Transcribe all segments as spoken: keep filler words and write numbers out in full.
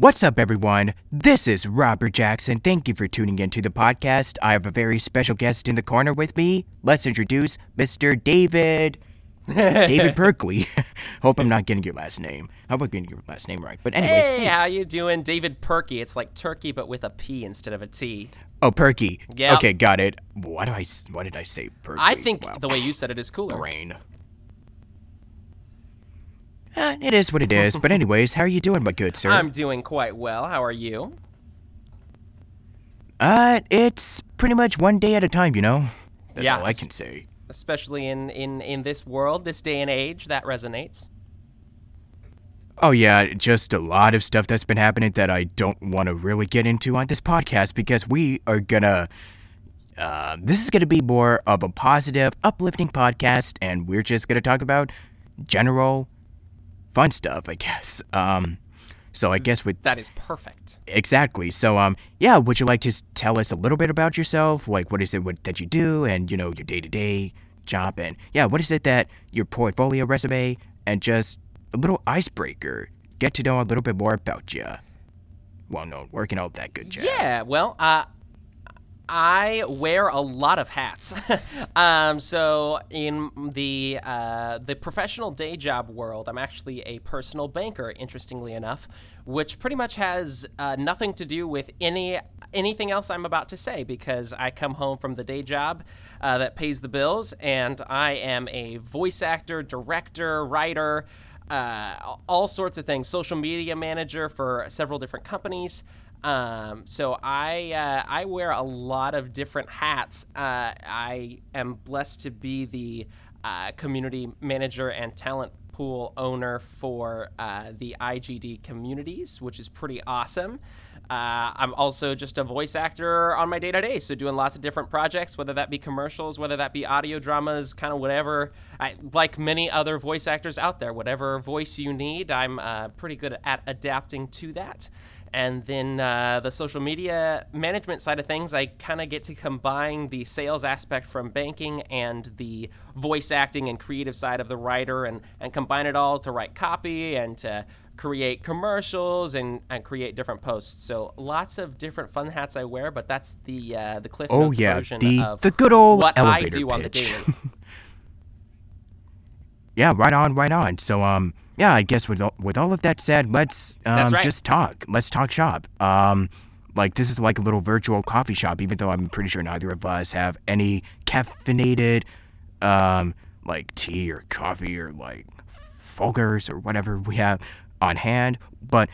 What's up, everyone? This is Robert Jackson. Thank you for tuning into the podcast. I have a very special guest in the corner with me. Let's introduce Mister David... David Purkey. Hope I'm not getting your last name. I hope I'm getting your last name right. But anyways... Hey, how you doing? David Purkey. It's like turkey, but with a P instead of a T. Oh, Purkey. Yeah. Okay, got it. Why do I... Why did I say Purkey? I think wow. The way you said it is cooler. Brain. Uh, it is what it is, but anyways, how are you doing, my good sir? I'm doing quite well. How are you? Uh, it's pretty much one day at a time, you know? That's yeah, all I can say. Especially in, in, in this world, this day and age, that resonates. Oh, yeah, just a lot of stuff that's been happening that I don't want to really get into on this podcast because we are gonna... Uh, this is gonna be more of a positive, uplifting podcast, and we're just gonna talk about general... fun stuff, I guess. Um, so I guess with... That is perfect. Exactly. So, um, yeah, would you like to tell us a little bit about yourself? Like, what is it what, that you do and, you know, your day-to-day job? And, yeah, what is it that your portfolio resume and just a little icebreaker? Get to know a little bit more about you. Well, no, working all that good jazz. Yeah, well, uh... I wear a lot of hats. um, so in the uh, the professional day job world, I'm actually a personal banker, interestingly enough, which pretty much has uh, nothing to do with any anything else I'm about to say because I come home from the day job uh, that pays the bills, and I am a voice actor, director, writer, uh, all sorts of things, social media manager for several different companies. Um, so I, uh, I wear a lot of different hats. Uh, I am blessed to be the, uh, community manager and talent pool owner for, uh, the I G D communities, which is pretty awesome. Uh, I'm also just a voice actor on my day-to-day, so doing lots of different projects, whether that be commercials, whether that be audio dramas, kind of whatever. I, like many other voice actors out there, whatever voice you need, I'm uh, pretty good at adapting to that. And then uh, the social media management side of things, I kind of get to combine the sales aspect from banking and the voice acting and creative side of the writer and, and combine it all to write copy and to create commercials and, and create different posts. So lots of different fun hats I wear, but that's the uh, the Cliff Notes oh, yeah. version the, of the good old what I do pitch. On the daily. yeah, right on, right on. So um, yeah, I guess with all, with all of that said, let's um, right. just talk. Let's talk shop. Um, like this is like a little virtual coffee shop, even though I'm pretty sure neither of us have any caffeinated um like tea or coffee or like Folgers or whatever we have on hand, but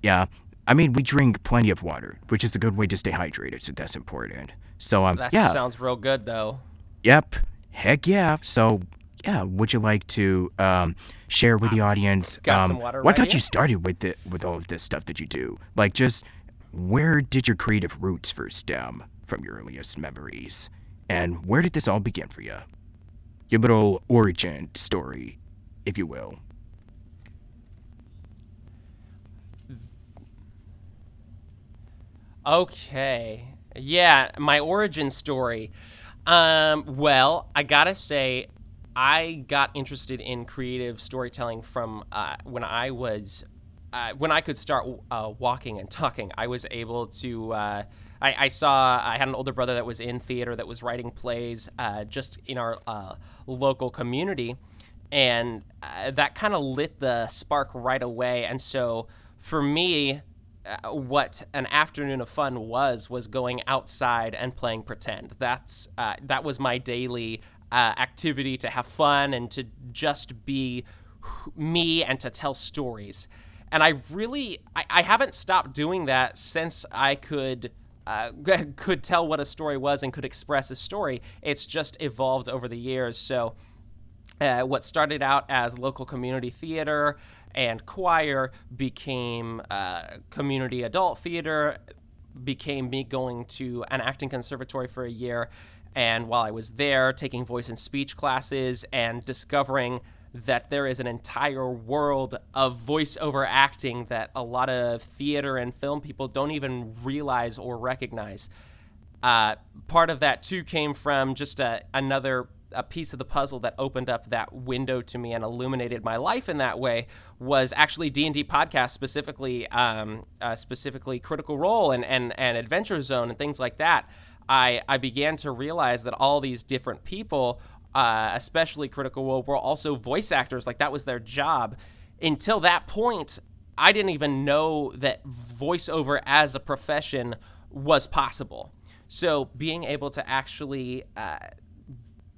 yeah, I mean, we drink plenty of water, which is a good way to stay hydrated, so that's important. So, um, that yeah. sounds real good, though. Yep. Heck yeah. So, yeah, would you like to um, share with the audience got um, some water what right got here? You started with the, with all of this stuff that you do? Like, just where did your creative roots first stem from your earliest memories? And where did this all begin for you? Your little origin story, if you will. Okay. Yeah, my origin story. Um, well, I gotta say, I got interested in creative storytelling from uh, when I was, uh, when I could start uh, walking and talking. I was able to, uh, I, I saw, I had an older brother that was in theater that was writing plays uh, just in our uh, local community. And uh, that kind of lit the spark right away. And so for me, Uh, what an afternoon of fun was was going outside and playing pretend. That's uh, that was my daily uh, activity to have fun and to just be me and to tell stories. And I really I, I haven't stopped doing that since I could uh, could tell what a story was and could express a story. It's just evolved over the years. So uh, what started out as local community theater and choir became uh, community adult theater, became me going to an acting conservatory for a year. And while I was there, taking voice and speech classes and discovering that there is an entire world of voiceover acting that a lot of theater and film people don't even realize or recognize. Uh, part of that, too, came from just a, another a piece of the puzzle that opened up that window to me and illuminated my life in that way was actually D and D podcasts, specifically um, uh, specifically Critical Role and, and, and Adventure Zone and things like that. I, I began to realize that all these different people, uh, especially Critical Role, were also voice actors. Like, that was their job. Until that point, I didn't even know that voiceover as a profession was possible. So being able to actually uh,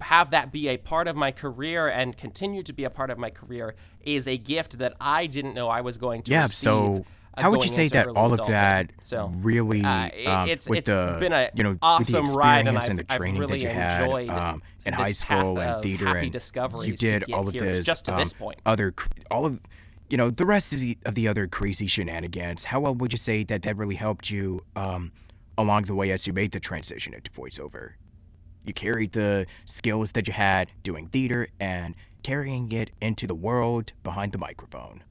have that be a part of my career and continue to be a part of my career is a gift that I didn't know I was going to yeah, receive. So how would you say that all of that so, really, uh, it, um, it's, with it's the, been a you know, awesome with the ride and, I've, and the training I've really that you had um, in high school and theater and you did all of this, just to um, this point. other, all of, you know, the rest of the, of the other crazy shenanigans, how well would you say that that really helped you um, along the way as you made the transition into voiceover? You carried the skills that you had doing theater and carrying it into the world behind the microphone.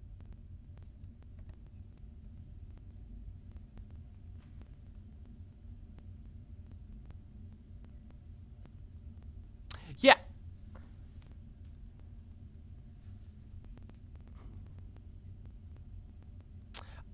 Yeah.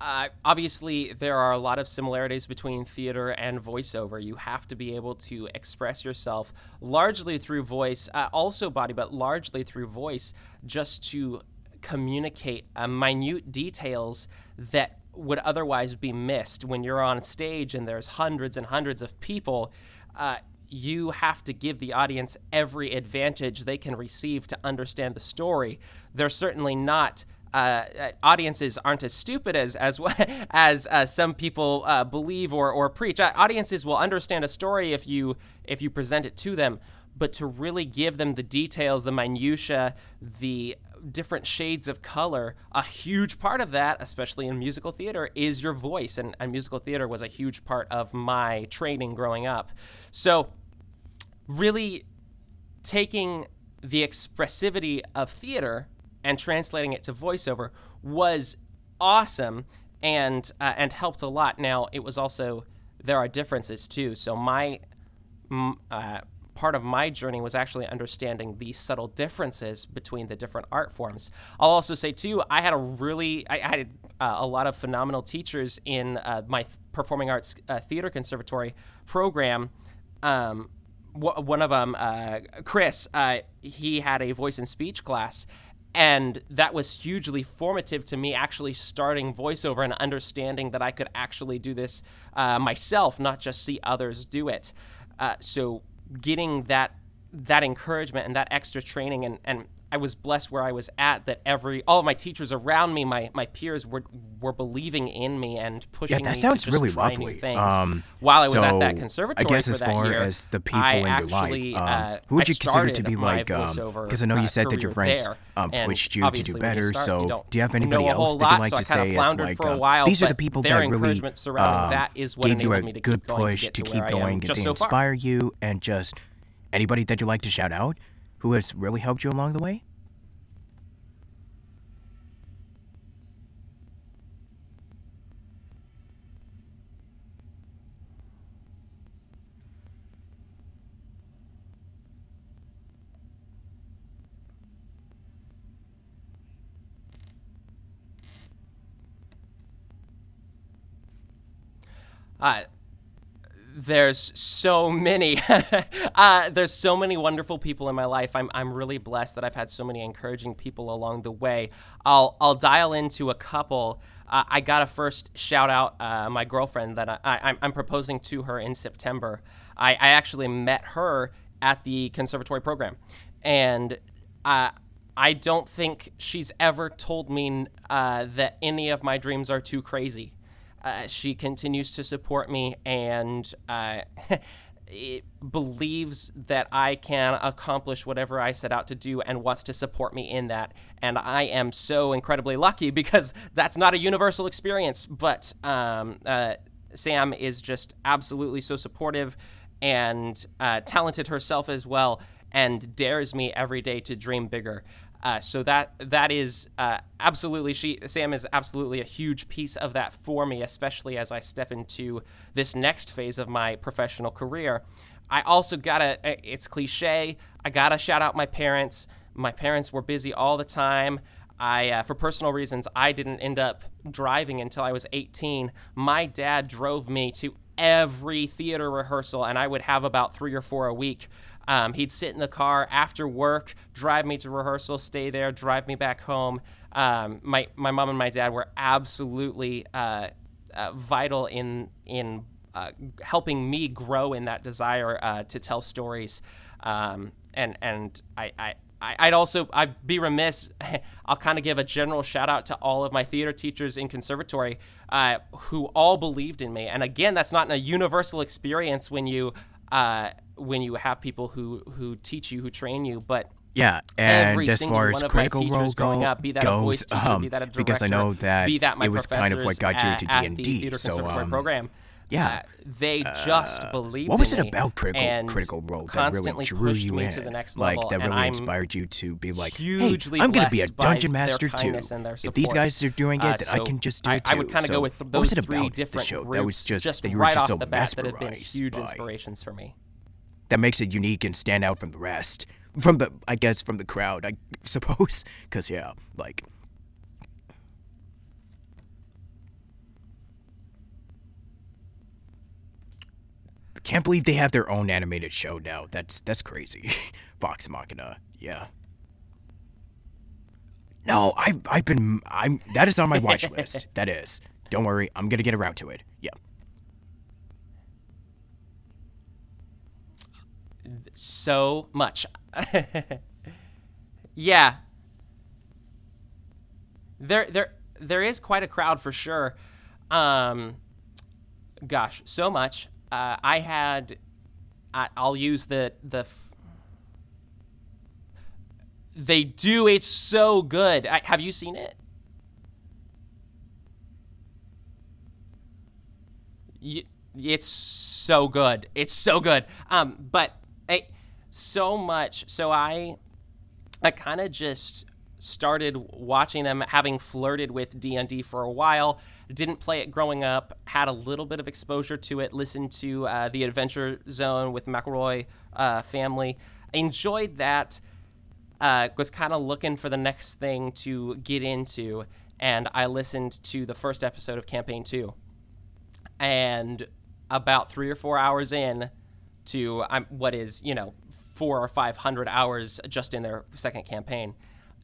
Uh, obviously, there are a lot of similarities between theater and voiceover. You have to be able to express yourself largely through voice, uh, also body, but largely through voice, just to communicate uh, minute details that would otherwise be missed. When you're on stage and there's hundreds and hundreds of people, uh, you have to give the audience every advantage they can receive to understand the story. They're certainly not... Uh, audiences aren't as stupid as as as uh, some people uh, believe or or preach. Uh, audiences will understand a story if you if you present it to them, but to really give them the details, the minutia, the different shades of color, a huge part of that, especially in musical theater, is your voice. And, and musical theater was a huge part of my training growing up. So, really taking the expressivity of theater and translating it to voiceover was awesome and uh, and helped a lot. Now, it was also, there are differences too. So my m- uh, part of my journey was actually understanding the subtle differences between the different art forms. I'll also say too, I had a really, I, I had uh, a lot of phenomenal teachers in uh, my Performing Arts uh, Theater Conservatory program. Um, wh- one of them, uh, Chris, uh, he had a voice and speech class. And that was hugely formative to me actually starting voiceover and understanding that I could actually do this uh, myself, not just see others do it. Uh, so getting that that encouragement and that extra training, and, and I was blessed where I was at that every all of my teachers around me, my my peers were were believing in me and pushing yeah, that me sounds to just really try lovely. new things. Um, While I was so at that conservatory, I guess as far year, as the people I in actually, your life, um, who would you consider to be like? Because um, I know you said uh, that your friends there, um, pushed you to do better. Start, so you do you have anybody else that you like so to say is like uh, while, these are the people that really gave you a good push to keep going, and they inspire you, and just anybody that you like to shout out who has really helped you along the way? Uh, There's so many, uh, there's so many wonderful people in my life. I'm I'm really blessed that I've had so many encouraging people along the way. I'll I'll dial into a couple. Uh, I gotta first shout out uh, my girlfriend that I, I I'm proposing to her in September. I, I actually met her at the conservatory program, and uh, I don't think she's ever told me uh, that any of my dreams are too crazy. Uh, she continues to support me and uh, it believes that I can accomplish whatever I set out to do and wants to support me in that. And I am so incredibly lucky because that's not a universal experience. But um, uh, Sam is just absolutely so supportive and uh, talented herself as well, and dares me every day to dream bigger. Uh, so that that is uh, absolutely, she Sam is absolutely a huge piece of that for me, especially as I step into this next phase of my professional career. I also gotta, it's cliche, I gotta shout out my parents. My parents were busy all the time. I, uh, for personal reasons, I didn't end up driving until I was eighteen. My dad drove me to every theater rehearsal, and I would have about three or four a week. Um, he'd sit in the car after work, drive me to rehearsal, stay there, drive me back home. Um, my my mom and my dad were absolutely uh, uh, vital in in uh, helping me grow in that desire uh, to tell stories. Um, and and I. I I'd also, I'd be remiss, I'll kind of give a general shout out to all of my theater teachers in conservatory uh, who all believed in me. And again, that's not a universal experience when you uh, when you have people who, who teach you, who train you, but yeah, and every as single far as one of my teachers role growing go, up, be that goes, a voice teacher, um, be that a director, because I know that, be that my it was kind of what got you into D and D, at the theater so, conservatory um, program. Yeah, uh, they just uh, believed. What was in it about Critical, critical Role that really drew you in? To the next level, like that really I'm inspired you to be like, hey, I'm going to be a dungeon master too. If these guys are doing it, uh, then so I can just do it too. I would kind of so go with th- those three different show groups that was just, just that you were right just off so the bat that have been huge inspirations for me. That makes it unique and stand out from the rest, from the I guess from the crowd, I suppose, because yeah, like. Can't believe they have their own animated show now. That's that's crazy. Vox Machina, yeah. No, I I've been I'm that is on my watch list. That is. Don't worry, I'm gonna get around to it. Yeah. So much. Yeah. There there there is quite a crowd for sure. Um, gosh, so much. Uh, I had, I, I'll use the, the, f- they do, it's so good. I, have you seen it? You, it's so good. It's so good. Um, but I, so much. So I, I kind of just started watching them, having flirted with D and D for a while. Didn't play it growing up, had a little bit of exposure to it, listened to uh, the Adventure Zone with McElroy uh, family, enjoyed that, uh, was kind of looking for the next thing to get into, and I listened to the first episode of Campaign two. And about three or four hours in to um, what is, you know, four or five hundred hours just in their second campaign,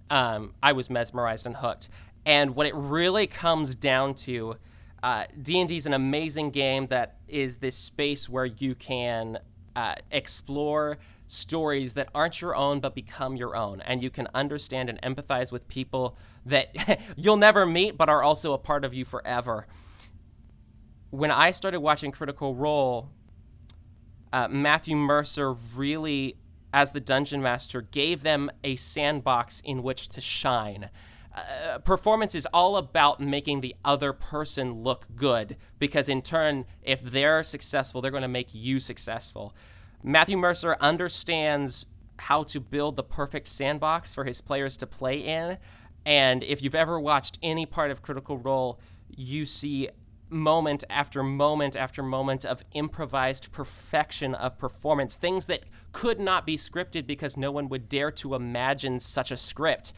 um, I was mesmerized and hooked. And what it really comes down to, uh, D and D is an amazing game that is this space where you can uh, explore stories that aren't your own but become your own. And you can understand and empathize with people that you'll never meet but are also a part of you forever. When I started watching Critical Role, uh, Matthew Mercer really, as the Dungeon Master, gave them a sandbox in which to shine. Uh, performance is all about making the other person look good, because in turn, if they're successful, they're going to make you successful. Matthew Mercer understands how to build the perfect sandbox for his players to play in, and if you've ever watched any part of Critical Role, you see moment after moment after moment of improvised perfection of performance, things that could not be scripted because no one would dare to imagine such a script.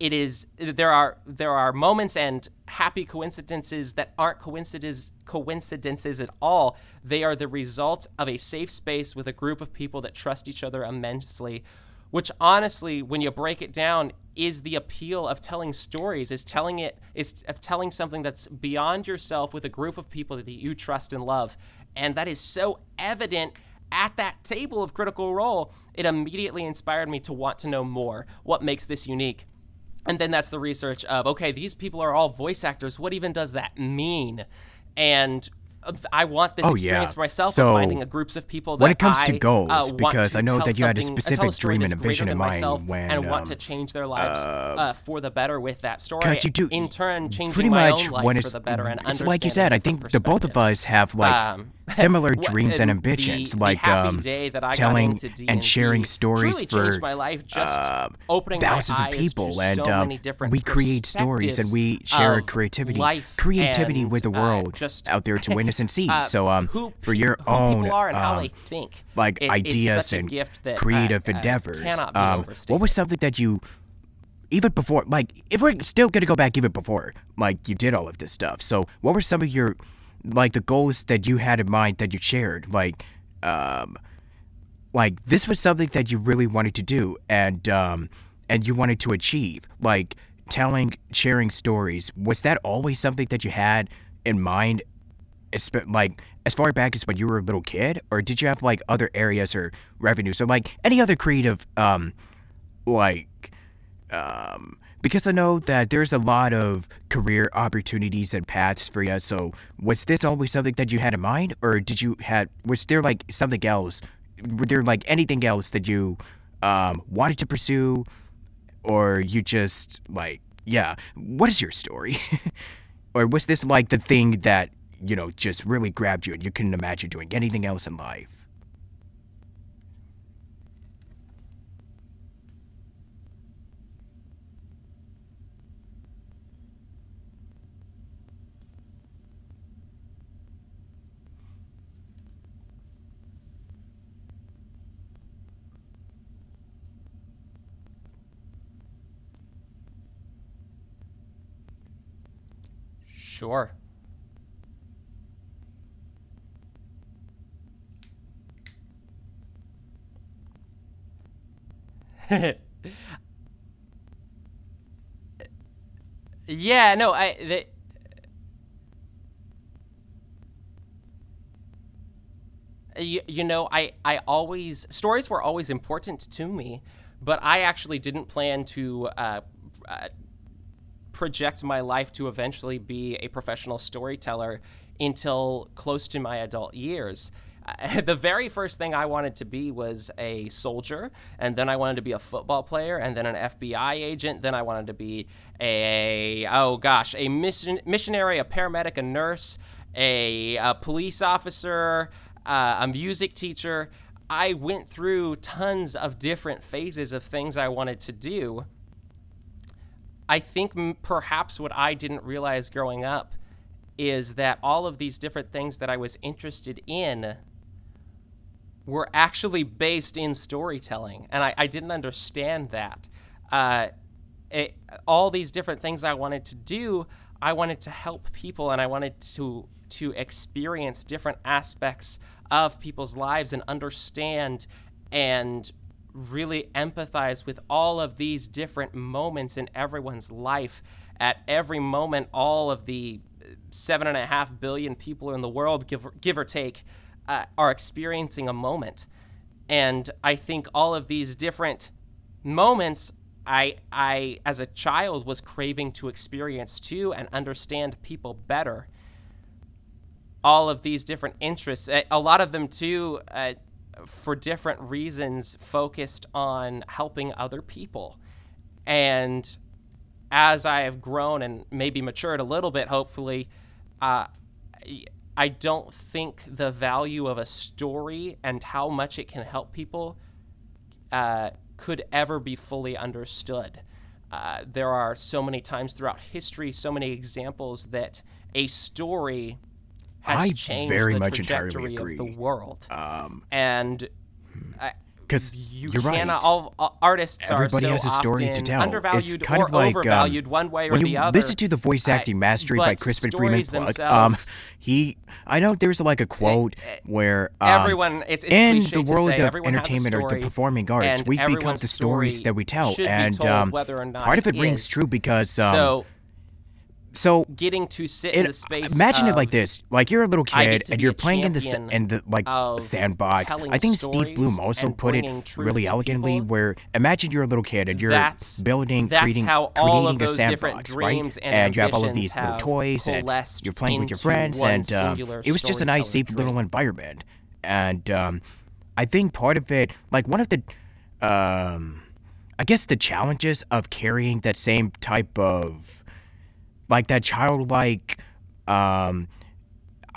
It is there are there are moments and happy coincidences that aren't coincidences coincidences at all. They are the result of a safe space with a group of people that trust each other immensely, which honestly, when you break it down, is the appeal of telling stories, is telling it is of telling something that's beyond yourself with a group of people that you trust and love. And that is so evident at that table of Critical Role. It immediately inspired me to want to know more. What makes this unique? And then that's the research of, okay, these people are all voice actors. What even does that mean? And I want this oh, experience yeah. for myself, so, finding a groups of people that when it comes I, to goals, uh, because to I know that you had a specific a dream and a vision in mind when and um, want to change their lives uh, uh, for the better with that story. Because you do in turn changing pretty my much own life when it's, for the better and it's like you said. I think the both of us have like um, similar dreams and ambitions, the, like the um, telling and sharing stories for my life, just uh, thousands my of people. So and um, we create stories and we share creativity, creativity and, with the world uh, just, out there to witness and see. Uh, so um, who, for your who own are and um, how they think. Like it, ideas and that, creative uh, endeavors, uh, um, what was something that you... Even before, like, if we're still going to go back even before, like, you did all of this stuff. So what were some of your, like, the goals that you had in mind that you shared? Like, um, like this was something that you really wanted to do and, um, and you wanted to achieve. Like, telling, sharing stories. Was that always something that you had in mind, like, as far back as when you were a little kid? Or did you have, like, other areas or revenue? So, like, any other creative, um, like... Um, because I know that there's a lot of career opportunities and paths for you. So was this always something that you had in mind, or did you had was there like something else? Were there like anything else that you um, wanted to pursue, or you just like yeah? What is your story, or was this like the thing that you know just really grabbed you and you couldn't imagine doing anything else in life? Sure. yeah, no, I... They, you, you know, I, I always... Stories were always important to me, but I actually didn't plan to... Uh, uh, project my life to eventually be a professional storyteller until close to my adult years. Uh, the very first thing I wanted to be was a soldier, and then I wanted to be a football player, and then an F B I agent, then I wanted to be a, oh gosh, a mission, missionary, a paramedic, a nurse, a, a police officer, uh, a music teacher. I went through tons of different phases of things I wanted to do. I think perhaps what I didn't realize growing up is that all of these different things that I was interested in were actually based in storytelling, and I, I didn't understand that. Uh, it, all these different things I wanted to do, I wanted to help people, and I wanted to to experience different aspects of people's lives and understand and really empathize with all of these different moments in everyone's life. At every moment, all of the seven and a half billion people in the world, give, give or take, uh, are experiencing a moment. And I think all of these different moments, I, I, as a child, was craving to experience too and understand people better. All of these different interests, a lot of them too, uh, for different reasons, focused on helping other people. And as I have grown and maybe matured a little bit, hopefully, uh, I don't think the value of a story and how much it can help people uh, could ever be fully understood. Uh, there are so many times throughout history, so many examples that a story has I changed very the much trajectory entirely agree. Of the world. Um, and because you you're cannot, right. all, all artists Everybody are so has a story often to tell. Undervalued it's kind or of like, overvalued um, one way or when you the other. Listen to the voice acting mastery I, by Crispin Freeman. Plug, um, he, I know there's like a quote it, where um, everyone it's, it's in the world say, of entertainment story, or the performing arts, we become the stories that we tell, and um, part of it, it rings true because. Um, so, So getting to sit it, in the space. Imagine it like this: like you're a little kid and you're playing in the and the like sandbox. I think Steve Blum also put it really elegantly, people. Where imagine you're a little kid and you're that's, building, that's creating, creating a sandbox, right? And, and you have all of these little toys, and you're playing with your friends, and um, it was just a nice, safe dream. Little environment. And um, I think part of it, like one of the, um, I guess the challenges of carrying that same type of. Like that childlike um,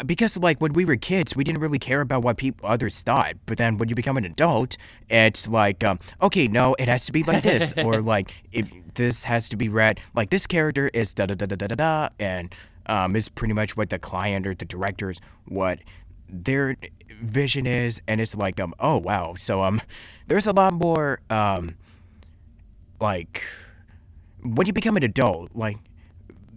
because like when we were kids, we didn't really care about what people others thought. But then when you become an adult, it's like, um, okay, no, it has to be like this, or like if this has to be read like this character is da da da da da da da, and um, it's pretty much what the client or the directors what their vision is, and it's like um, oh wow, so um, there's a lot more um, like when you become an adult, like.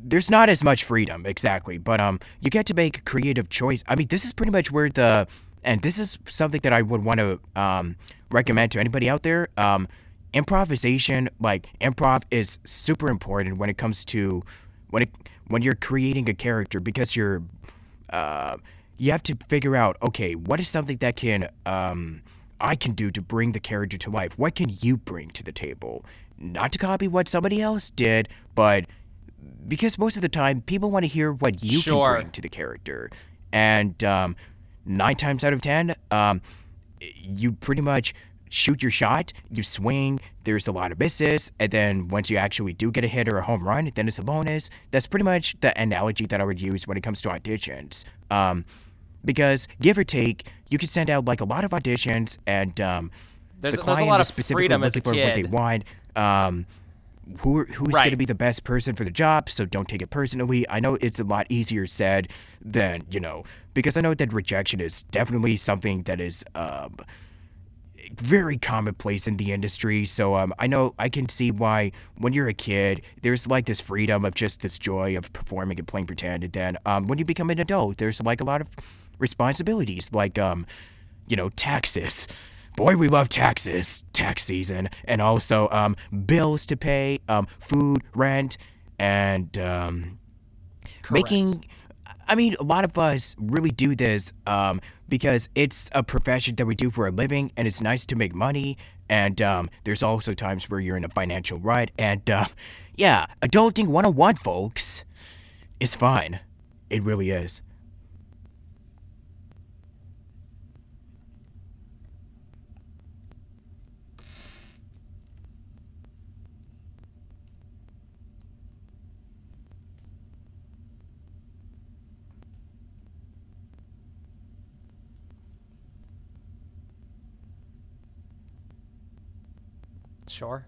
There's not as much freedom, exactly, but um, you get to make creative choice. I mean, this is pretty much where the, and this is something that I would want to um recommend to anybody out there. Um, improvisation, like improv, is super important when it comes to when it when you're creating a character, because you're, uh, you have to figure out, okay, what is something that can um I can do to bring the character to life? What can you bring to the table? Not to copy what somebody else did, but because most of the time, people want to hear what you sure. can bring to the character. And um, nine times out of ten, um, you pretty much shoot your shot, you swing, there's a lot of misses, and then once you actually do get a hit or a home run, then it's a bonus. That's pretty much the analogy that I would use when it comes to auditions. Um, because, give or take, you can send out like a lot of auditions, and um, there's, the client there's a lot is specifically of freedom looking as a for kid. What they want. Um, Who Who's right. going to be the best person for the job, so don't take it personally. I know it's a lot easier said than, you know, because I know that rejection is definitely something that is um, very commonplace in the industry. So um, I know I can see why when you're a kid, there's like this freedom of just this joy of performing and playing pretend. And then um, when you become an adult, there's like a lot of responsibilities, like, um, you know, taxes. Boy, we love taxes, tax season, and also um, bills to pay, um, food, rent, and um, making, I mean, a lot of us really do this um, because it's a profession that we do for a living, and it's nice to make money, and um, there's also times where you're in a financial rut, and uh, yeah, adulting one oh one, folks, is fine. It really is. Sure.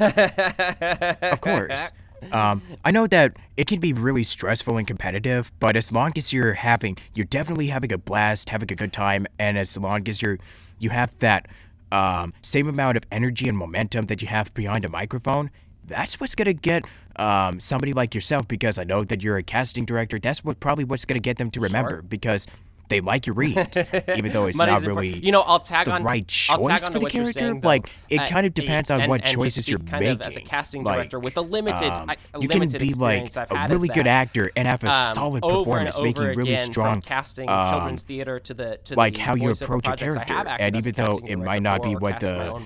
Of course. Um, I know that it can be really stressful and competitive, but as long as you're having, you're definitely having a blast, having a good time, and as long as you're, you have that um, same amount of energy and momentum that you have behind a microphone. That's what's going to get um, somebody like yourself, because I know that you're a casting director. That's what probably what's going to get them to remember sure. because they like your reads, even though it's not really you know, I'll tag the on right choice I'll tag on for the character. Saying, like, it uh, kind of depends and, on what and choices you're kind making. Of as a casting director like, with a limited, um, a limited you can be like a really good actor and have a um, solid performance, making really strong casting um, children's theater to the to like the how you approach a character. And even though it might not be what the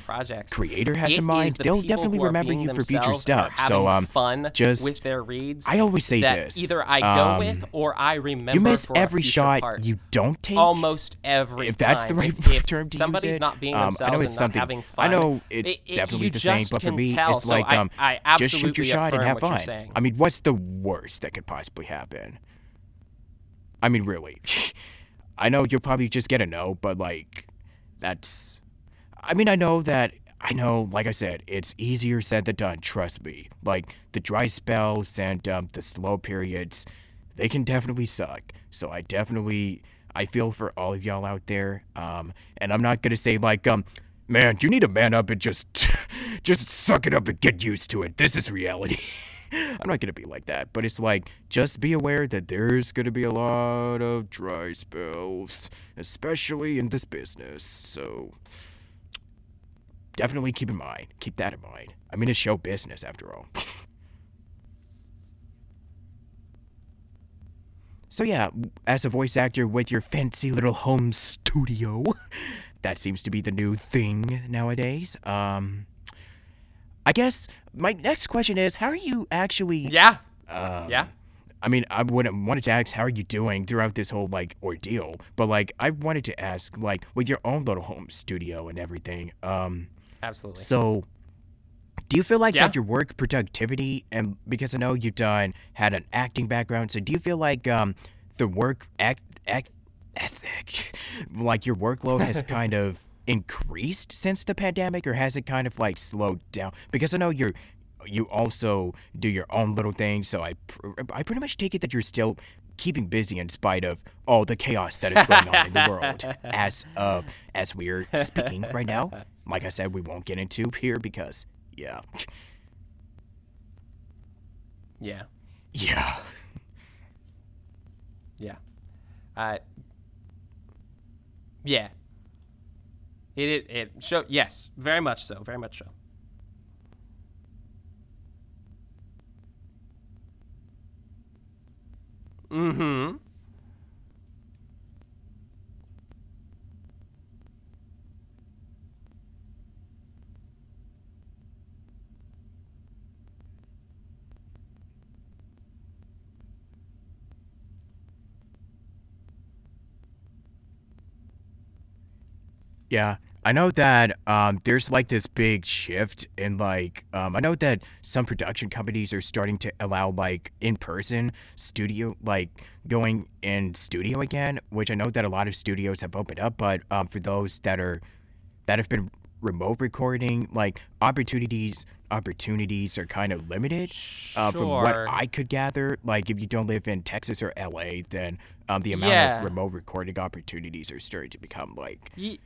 creator has in mind, they'll definitely remember you for future stuff. So um, just with their reads, I always say this: either I go with or I remember. You miss every shot you. Don't take almost every if time. That's the right if term to somebody's use it. Not being themselves um, I know it's and something, not having fun. I know it's it, it, definitely the same, but for me, tell, it's like so um, I, I just shoot your shot and have fun. I mean, what's the worst that could possibly happen? I mean, really. I know you'll probably just get a no, but like, that's. I mean, I know that. I know, like I said, it's easier said than done. Trust me. Like the dry spells and um, the slow periods, they can definitely suck. So I definitely. I feel for all of y'all out there, um, and I'm not gonna say like, um, man, you need to man up and just, just suck it up and get used to it. This is reality. I'm not gonna be like that, but it's like, just be aware that there's gonna be a lot of dry spells, especially in this business. So, definitely keep in mind, keep that in mind. I mean, it's show business after all. So yeah, as a voice actor with your fancy little home studio, that seems to be the new thing nowadays. Um, I guess my next question is, how are you actually? Yeah. Um, yeah. I mean, I would wanted to ask, how are you doing throughout this whole, like, ordeal? But, like, I wanted to ask, like, with your own little home studio and everything. Um, Absolutely. So, do you feel like yeah. that your work productivity, and because I know you've done, had an acting background, so do you feel like um, the work act, act ethic, like, your workload has kind of increased since the pandemic, or has it kind of, like, slowed down? Because I know you're... you also do your own little thing, so I pr- I pretty much take it that you're still keeping busy in spite of all the chaos that is going on in the world as uh, as we're speaking right now. Like I said, we won't get into here because, yeah. Yeah. Yeah. Yeah. Uh, yeah. It, it, it show, yes, very much so, very much so. Mm-hmm. Yeah, I know that um, there's like this big shift in like, um, I know that some production companies are starting to allow like in-person studio, like going in studio again, which I know that a lot of studios have opened up, but um, for those that are, that have been remote recording, like opportunities, opportunities are kind of limited uh, sure. from what I could gather. Like if you don't live in Texas or L A, then um, the amount yeah. of remote recording opportunities are starting to become like... Ye-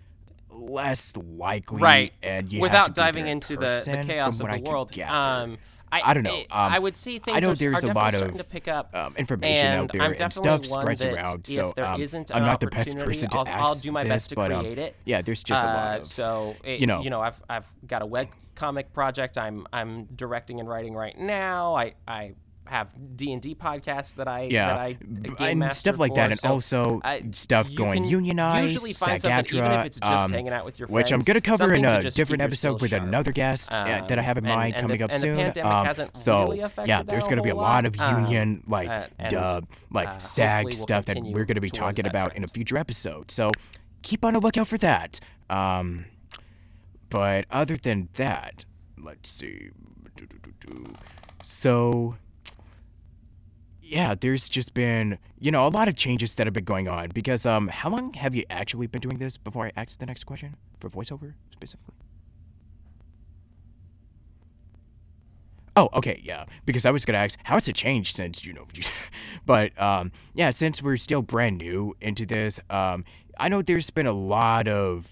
less likely right and you without diving in into the, the chaos of the I world um I, I don't know um, I would say things I know are, there's are a lot of to pick up, um, information out there I'm and stuff spreads around so um, I'm not the best person to I'll, ask I'll do my this, best to but, create um, it yeah there's just uh, a lot of so it, you know you know I've I've got a web comic project I'm I'm directing and writing right now I I have D and D podcasts that I yeah that I game and master stuff like for. That and so also I, stuff going unionized usually find SAG-AFTRA, even if it's just um, hanging out with your friends, which I'm going to cover in a different episode with sharp. Another guest um, that I have in and, mind and coming the, up soon um, so really yeah there's going to be a lot of union um, like uh, and, uh, like uh, SAG we'll stuff that we're going to be talking about trend. In a future episode so keep on the lookout for that um, but other than that let's see so yeah, there's just been, you know, a lot of changes that have been going on because um, how long have you actually been doing this before I ask the next question for voiceover specifically? Oh, okay, yeah, because I was going to ask, how has it changed since, you know, but um, yeah, since we're still brand new into this, um, I know there's been a lot of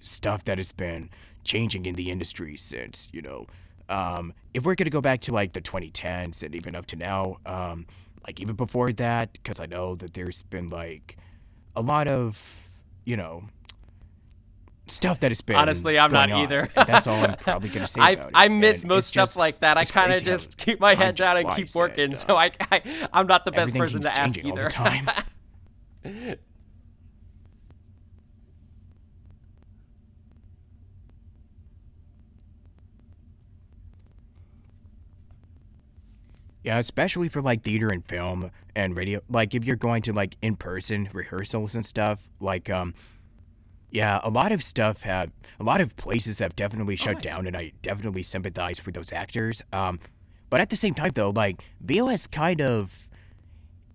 stuff that has been changing in the industry since, you know, um, if we're going to go back to like the twenty tens and even up to now, um, like even before that, because I know that there's been like a lot of, you know, stuff that has been. Honestly, I'm not on. Either. That's all I'm probably going to say. I, about I it. miss and most stuff just, like that. I kind of just keep my head down and keep working. And, uh, so I, I, I'm not the best person to ask either. All the time. Yeah, especially for, like, theater and film and radio. Like, if you're going to, like, in-person rehearsals and stuff, like, um, yeah, a lot of stuff have, a lot of places have definitely shut oh, nice. down, and I definitely sympathize with those actors. Um, but at the same time, though, like, V O S kind of,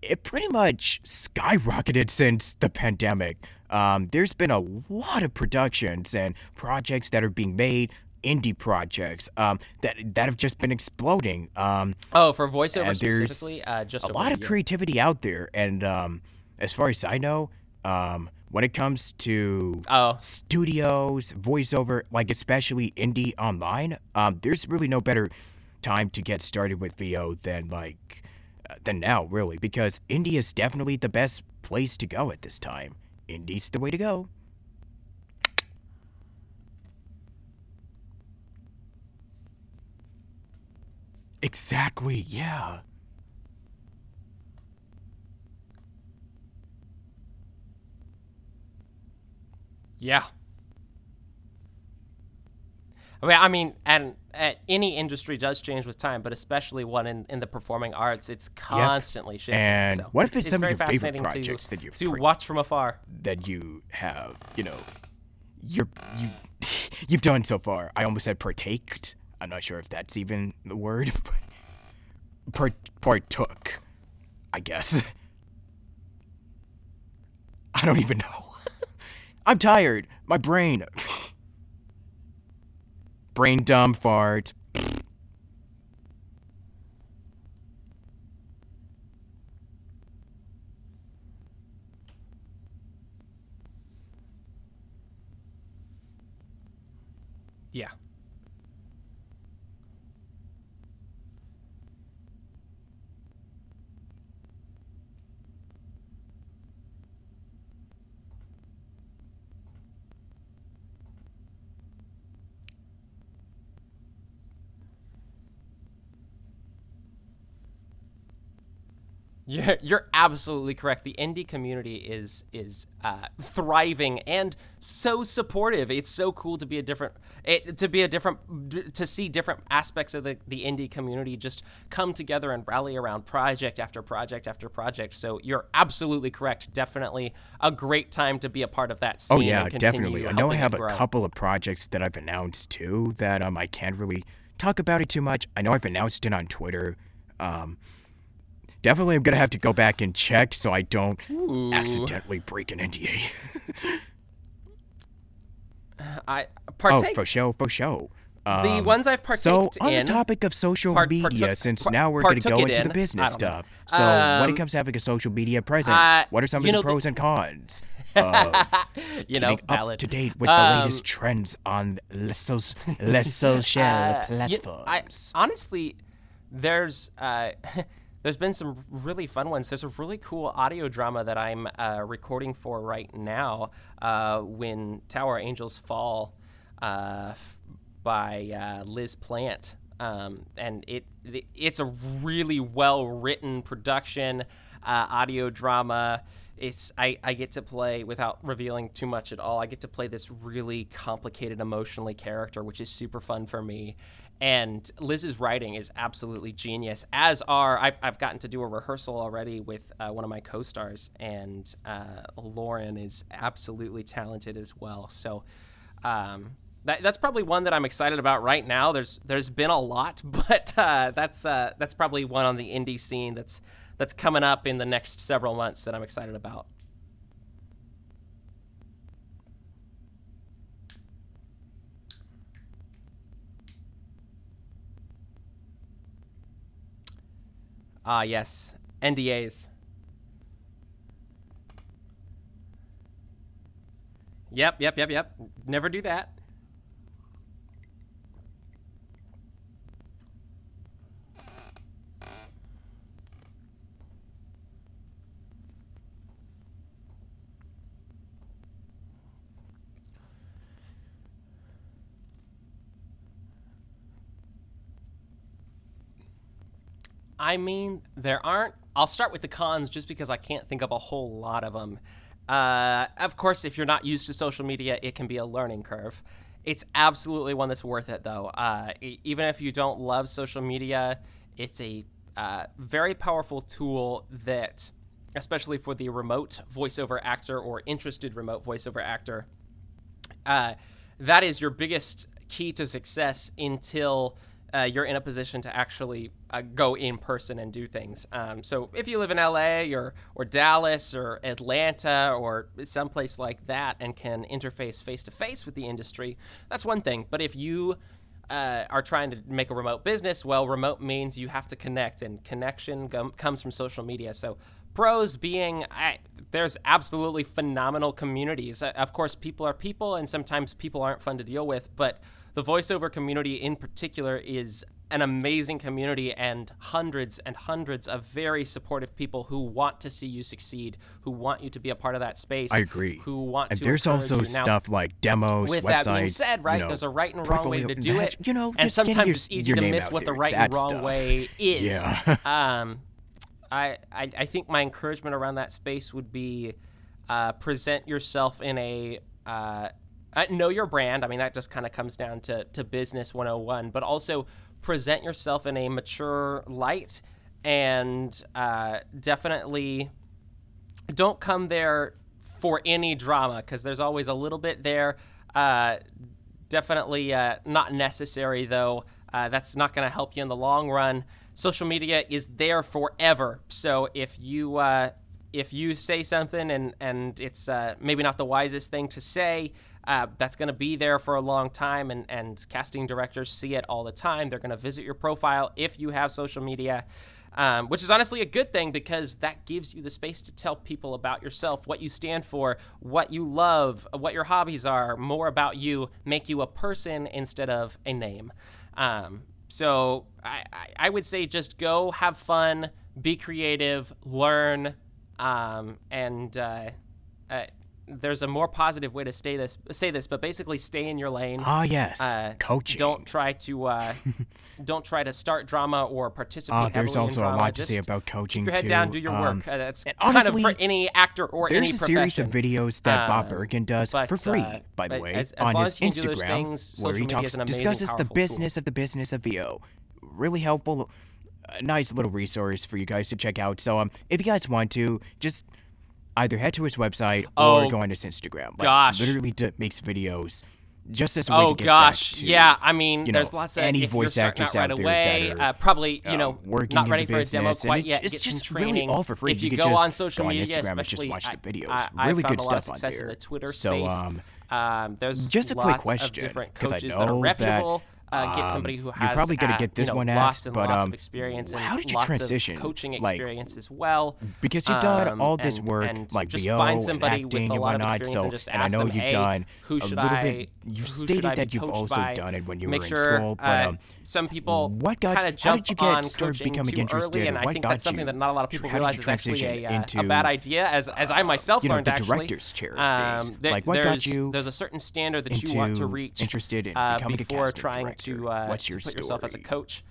it pretty much skyrocketed since the pandemic. Um, there's been a lot of productions and projects that are being made, indie projects um, that that have just been exploding. Um, oh, for voiceover specifically, uh, just a lot of creativity out there. And um, as far as I know, um, when it comes to oh. studios, voiceover, like especially indie online, um, there's really no better time to get started with V O than like uh, than now, really, because indie is definitely the best place to go at this time. Indie's the way to go. Exactly, yeah. Yeah. I mean, I mean, and uh, any industry does change with time, but especially one in, in the performing arts, it's constantly yep. shifting. And so what if there's some of your favorite projects to, that you've to created, watch from afar that you have, you know, you're, you you've done so far? I almost said partaked. I'm not sure if that's even the word, but part, partook, I guess. I don't even know. I'm tired. My brain. Brain dumb fart. Yeah. You're, you're absolutely correct. The indie community is is uh, thriving and so supportive. It's so cool to be a different, it, to be a different, to see different aspects of the, the indie community just come together and rally around project after project after project. So you're absolutely correct. Definitely a great time to be a part of that scene. Oh yeah, and definitely. I know I have a couple of projects that I've announced too that um I can't really talk about it too much. I know I've announced it on Twitter. Um. Definitely I'm going to have to go back and check so I don't Ooh. accidentally break an N D A. I partake. Oh, for show, for show. Um, the ones I've partaked in. So on in, the topic of social part, media, partook, since par, now we're going to go into in, the business stuff. Know. So um, when it comes to having a social media presence, uh, what are some of you know, the pros the, and cons of you know, valid. up to date with um, the latest trends on the so- social uh, platforms? You, I, honestly, there's... Uh, There's been some really fun ones. There's a really cool audio drama that I'm uh, recording for right now, uh, When Tower Angels Fall, uh, by uh, Liz Plant. Um, and it, it it's a really well-written production, uh, audio drama. It's I, I get to play, without revealing too much at all, I get to play this really complicated, emotionally character, which is super fun for me. And Liz's writing is absolutely genius, as are, I've, I've gotten to do a rehearsal already with uh, one of my co-stars, and uh, Lauren is absolutely talented as well. So um, that, that's probably one that I'm excited about right now. There's There's been a lot, but uh, that's uh, that's probably one on the indie scene that's that's coming up in the next several months that I'm excited about. Ah, uh, yes. N D As. Yep, yep, yep, yep. Never do that. I mean, there aren't. I'll start with the cons just because I can't think of a whole lot of them. Uh, of course, if you're not used to social media, it can be a learning curve. It's absolutely one that's worth it, though. Uh, even if you don't love social media, it's a uh, very powerful tool that, especially for the remote voiceover actor or interested remote voiceover actor, uh, that is your biggest key to success until... Uh, you're in a position to actually uh, go in person and do things. Um, so if you live in L A or or Dallas or Atlanta or someplace like that and can interface face-to-face with the industry, that's one thing. But if you uh, are trying to make a remote business, well, remote means you have to connect, and connection com- comes from social media. So pros being, I, there's absolutely phenomenal communities. Uh, of course, people are people, and sometimes people aren't fun to deal with, but... The voiceover community in particular is an amazing community, and hundreds and hundreds of very supportive people who want to see you succeed, who want you to be a part of that space. I agree. Who want and to encourage you. And there's also stuff like demos, websites. With that being said, right, you know, there's a right and wrong way to do that, it. You know, and sometimes your, it's easy to miss what there, the right and wrong stuff. way is. Yeah. um, I, I I think my encouragement around that space would be uh, present yourself in a... Uh, Uh, know your brand. I mean, that just kind of comes down to, to business one oh one, but also present yourself in a mature light, and uh, definitely don't come there for any drama, because there's always a little bit there. Uh, definitely uh, not necessary, though. Uh, that's not going to help you in the long run. Social media is there forever. So if you uh, if you say something and, and it's uh, maybe not the wisest thing to say, Uh, that's going to be there for a long time, and, and casting directors see it all the time. They're going to visit your profile if you have social media, um, which is honestly a good thing, because that gives you the space to tell people about yourself, what you stand for, what you love, what your hobbies are, more about you, make you a person instead of a name. Um, so I, I would say just go have fun, be creative, learn, um, and uh, uh there's a more positive way to stay this, say this, but basically stay in your lane. Ah, oh, yes. Uh, Coaching. Don't try to, uh, don't try to start drama or participate. Uh, there's also in drama. a lot Just to say about coaching, too. Head down, do your um, work. Uh, that's kind honestly, of for any actor or any profession. There's a series of videos that um, Bob Bergen does but, for free, uh, by the way, as, as on his Instagram, things, where he talks, amazing, discusses the business tool. of the business of V O. Really helpful, uh, nice little resource for you guys to check out. So um, if you guys want to, just... either head to his website oh, or go on his Instagram. Like, gosh. Literally d- makes videos just as a way oh, to get gosh. back to, yeah, I mean, you know, there's lots of any voice actors out right there away, that are uh, probably, you know, um, not ready for a demo quite it, yet. It's get just some training. really all for free. If you, you go just on social go on media, Instagram and just watch the videos. I, I, really I good stuff on there. The Twitter so, um, um, there's just a quick question, because I know that, that uh, get somebody who has you're probably gonna get this one asked, but um, how did you transition? Coaching experience as well, because you've done all this work, like V O and acting and whatnot. So, and I know you've done a little bit. You've stated that you've also done it when you were in school, but um, some people kind of jump on coaching too early, and I think that's something that not a lot of people realize is actually a bad idea. As as I myself learned, actually, the director's chair of things. Like, what got you? There's a certain standard that you want to reach interested in becoming a casting director. To, uh, What's your to put yourself story? as a coach.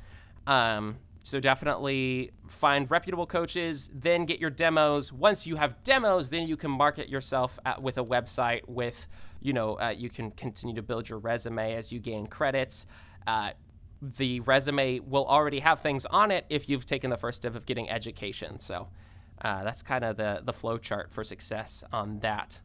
Um, so definitely find reputable coaches, then get your demos. Once you have demos, then you can market yourself at, with a website with, you know, uh, you can continue to build your resume as you gain credits. Uh, the resume will already have things on it if you've taken the first step of getting education. So uh, that's kind of the, the flow chart for success on that.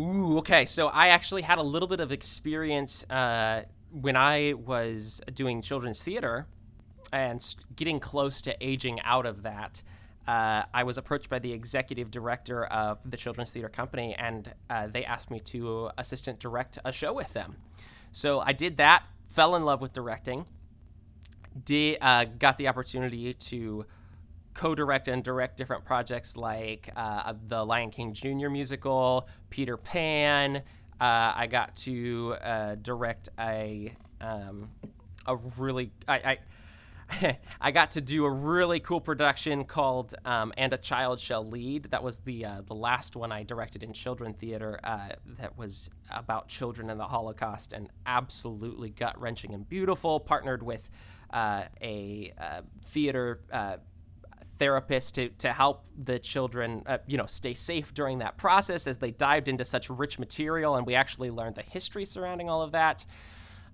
Ooh, okay. So I actually had a little bit of experience uh, when I was doing children's theater and getting close to aging out of that. Uh, I was approached by the executive director of the children's theater company, and uh, they asked me to assistant direct a show with them. So I did that, fell in love with directing, did, uh, got the opportunity to co-direct and direct different projects like uh, the Lion King Junior musical, Peter Pan. Uh, I got to uh, direct a um, a really I I, I got to do a really cool production called um, And a Child Shall Lead. That was the uh, the last one I directed in children theater. Uh, that was about children in the Holocaust, and absolutely gut-wrenching and beautiful. Partnered with uh, a uh, theater uh, therapist to, to help the children, uh, you know, stay safe during that process as they dived into such rich material. And we actually learned the history surrounding all of that.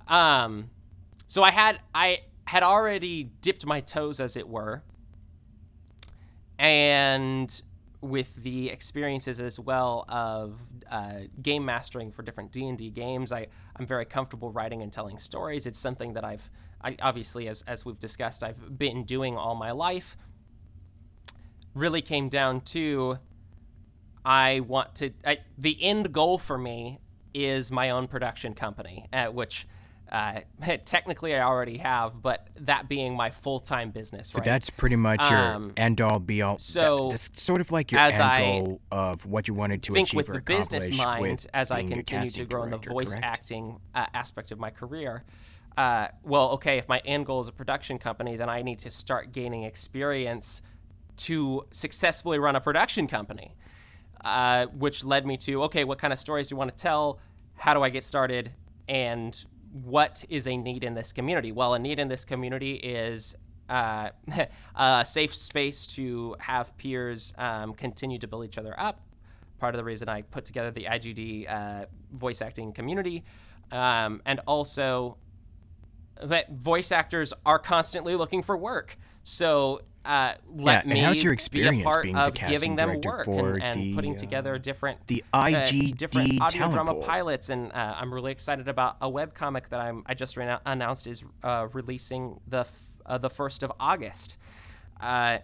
Um, so I had I had already dipped my toes, as it were. And with the experiences as well of uh, game mastering for different D and D games, I, I'm very comfortable writing and telling stories. It's something that I've, I, obviously, as, as we've discussed, I've been doing all my life. Really came down to, I want to, I, the end goal for me is my own production company, uh, which uh, technically I already have, but that being my full-time business. So right? That's pretty much um, your end-all, be-all. So that's sort of like your end goal of what you wanted to achieve or accomplish. Think with the business mind, as I continue to grow director, in the voice correct? acting uh, aspect of my career. Uh, well, okay, if my end goal is a production company, then I need to start gaining experience to successfully run a production company, uh, which led me to, okay, what kind of stories do you want to tell? How do I get started? And what is a need in this community? Well, a need in this community is uh, a safe space to have peers um, continue to build each other up. Part of the reason I put together the I G D uh, voice acting community. Um, and also that voice actors are constantly looking for work. So Uh, let yeah, me and how's your experience be a part being of the casting giving them work for and, and the, putting together different uh, the I G D uh, different audio drama pool. pilots, and uh, I'm really excited about a webcomic that I'm I just re- announced is uh, releasing the f- uh, the first of August. Uh,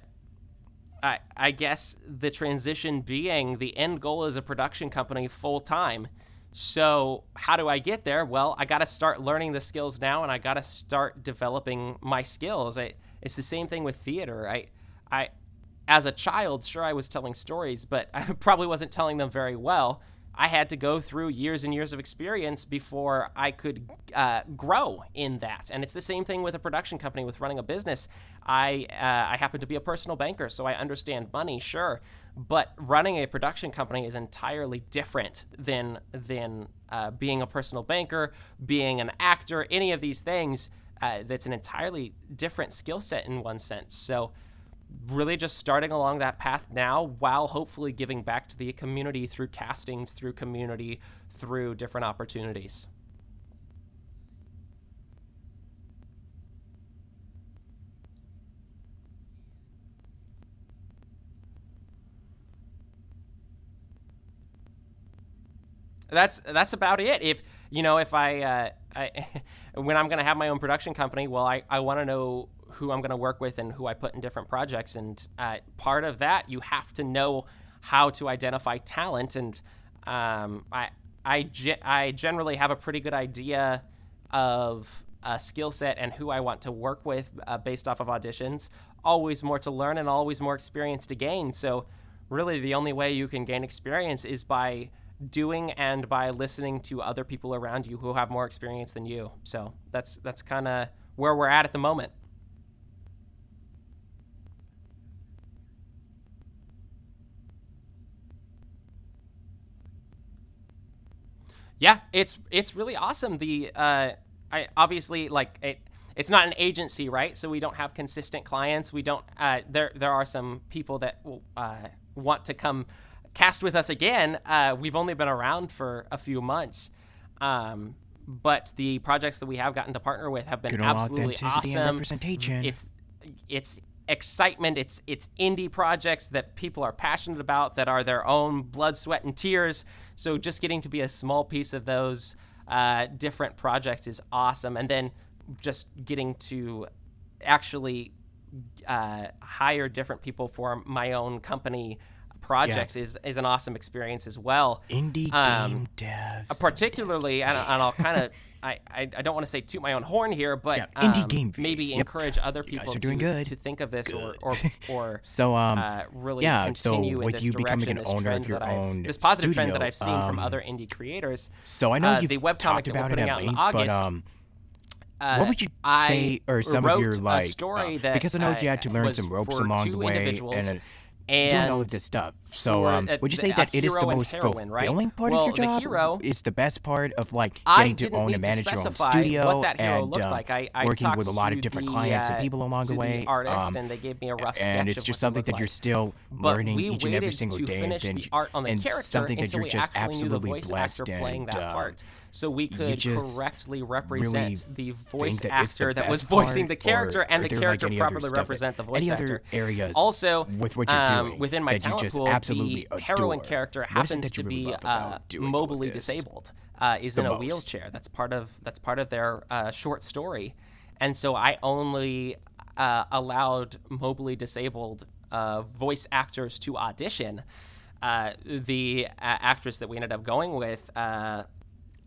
I I guess the transition being the end goal is a production company full time. So how do I get there? Well, I got to start learning the skills now, and I got to start developing my skills. I, It's the same thing with theater. I, I, as a child, sure, I was telling stories, but I probably wasn't telling them very well. I had to go through years and years of experience before I could uh, grow in that. And it's the same thing with a production company, with running a business. I, uh, I happen to be a personal banker, so I understand money, sure. But running a production company is entirely different than, than uh, being a personal banker, being an actor, any of these things. Uh, that's an entirely different skill set in one sense. So really just starting along that path now, while hopefully giving back to the community through castings, through community, through different opportunities. That's that's about it. If you know, if I, uh, I when I'm going to have my own production company, well, I, I want to know who I'm going to work with and who I put in different projects. And uh, part of that, you have to know how to identify talent. And um, I I ge- I generally have a pretty good idea of a skill set and who I want to work with uh, based off of auditions. Always more to learn and always more experience to gain. So really the only way you can gain experience is by doing and by listening to other people around you who have more experience than you. So that's that's kind of where we're at at the moment. Yeah, it's it's really awesome. The uh, I obviously like it. It's not an agency, right? So we don't have consistent clients. We don't. Uh, there there are some people that uh, want to come cast with us again. Uh, we've only been around for a few months, um, but the projects that we have gotten to partner with have been absolutely awesome. And representation. It's it's excitement. It's it's indie projects that people are passionate about, that are their own blood, sweat, and tears. So just getting to be a small piece of those uh, different projects is awesome, and then just getting to actually uh, hire different people for my own company projects yeah. is is an awesome experience as well. Indie um, game devs, particularly, and, and I'll kind of I, I don't want to say toot my own horn here, but yeah, indie um, game maybe yep. encourage other people to, to think of this good. or or, or so um uh, really yeah, continue so with in this you direction. Becoming an this owner of your own this positive studio, trend that I've seen um, from other indie creators. So I know uh, you've the webcomic that we're putting out length, in August. But, um, Uh, what would you say, I or some of your like? Uh, because I know uh, you had to learn some ropes along the way, and. It, and doing all of this stuff. So um, a, would you say a, that a it is the most heroine, fulfilling right? part well, of your job? The hero is the best part of like getting to own and manage your own studio and uh, like. I, I working with a lot of different the, clients uh, and people along the way. Artist, um, and they gave me a rough and it's just something that like. You're still but learning each and every single day, and, the art on the and something that you're just absolutely blessed and. So we could correctly represent really the voice that actor the that was voicing the character, and the character like properly represent the voice any actor. Other areas also, with what you're doing um, within my talent pool, the adore. Heroine character happens to really be uh, mobily disabled, uh, is the in a most. Wheelchair. That's part of that's part of their uh, short story, and so I only uh, allowed mobily disabled uh, voice actors to audition. Uh, the uh, actress that we ended up going with. Uh,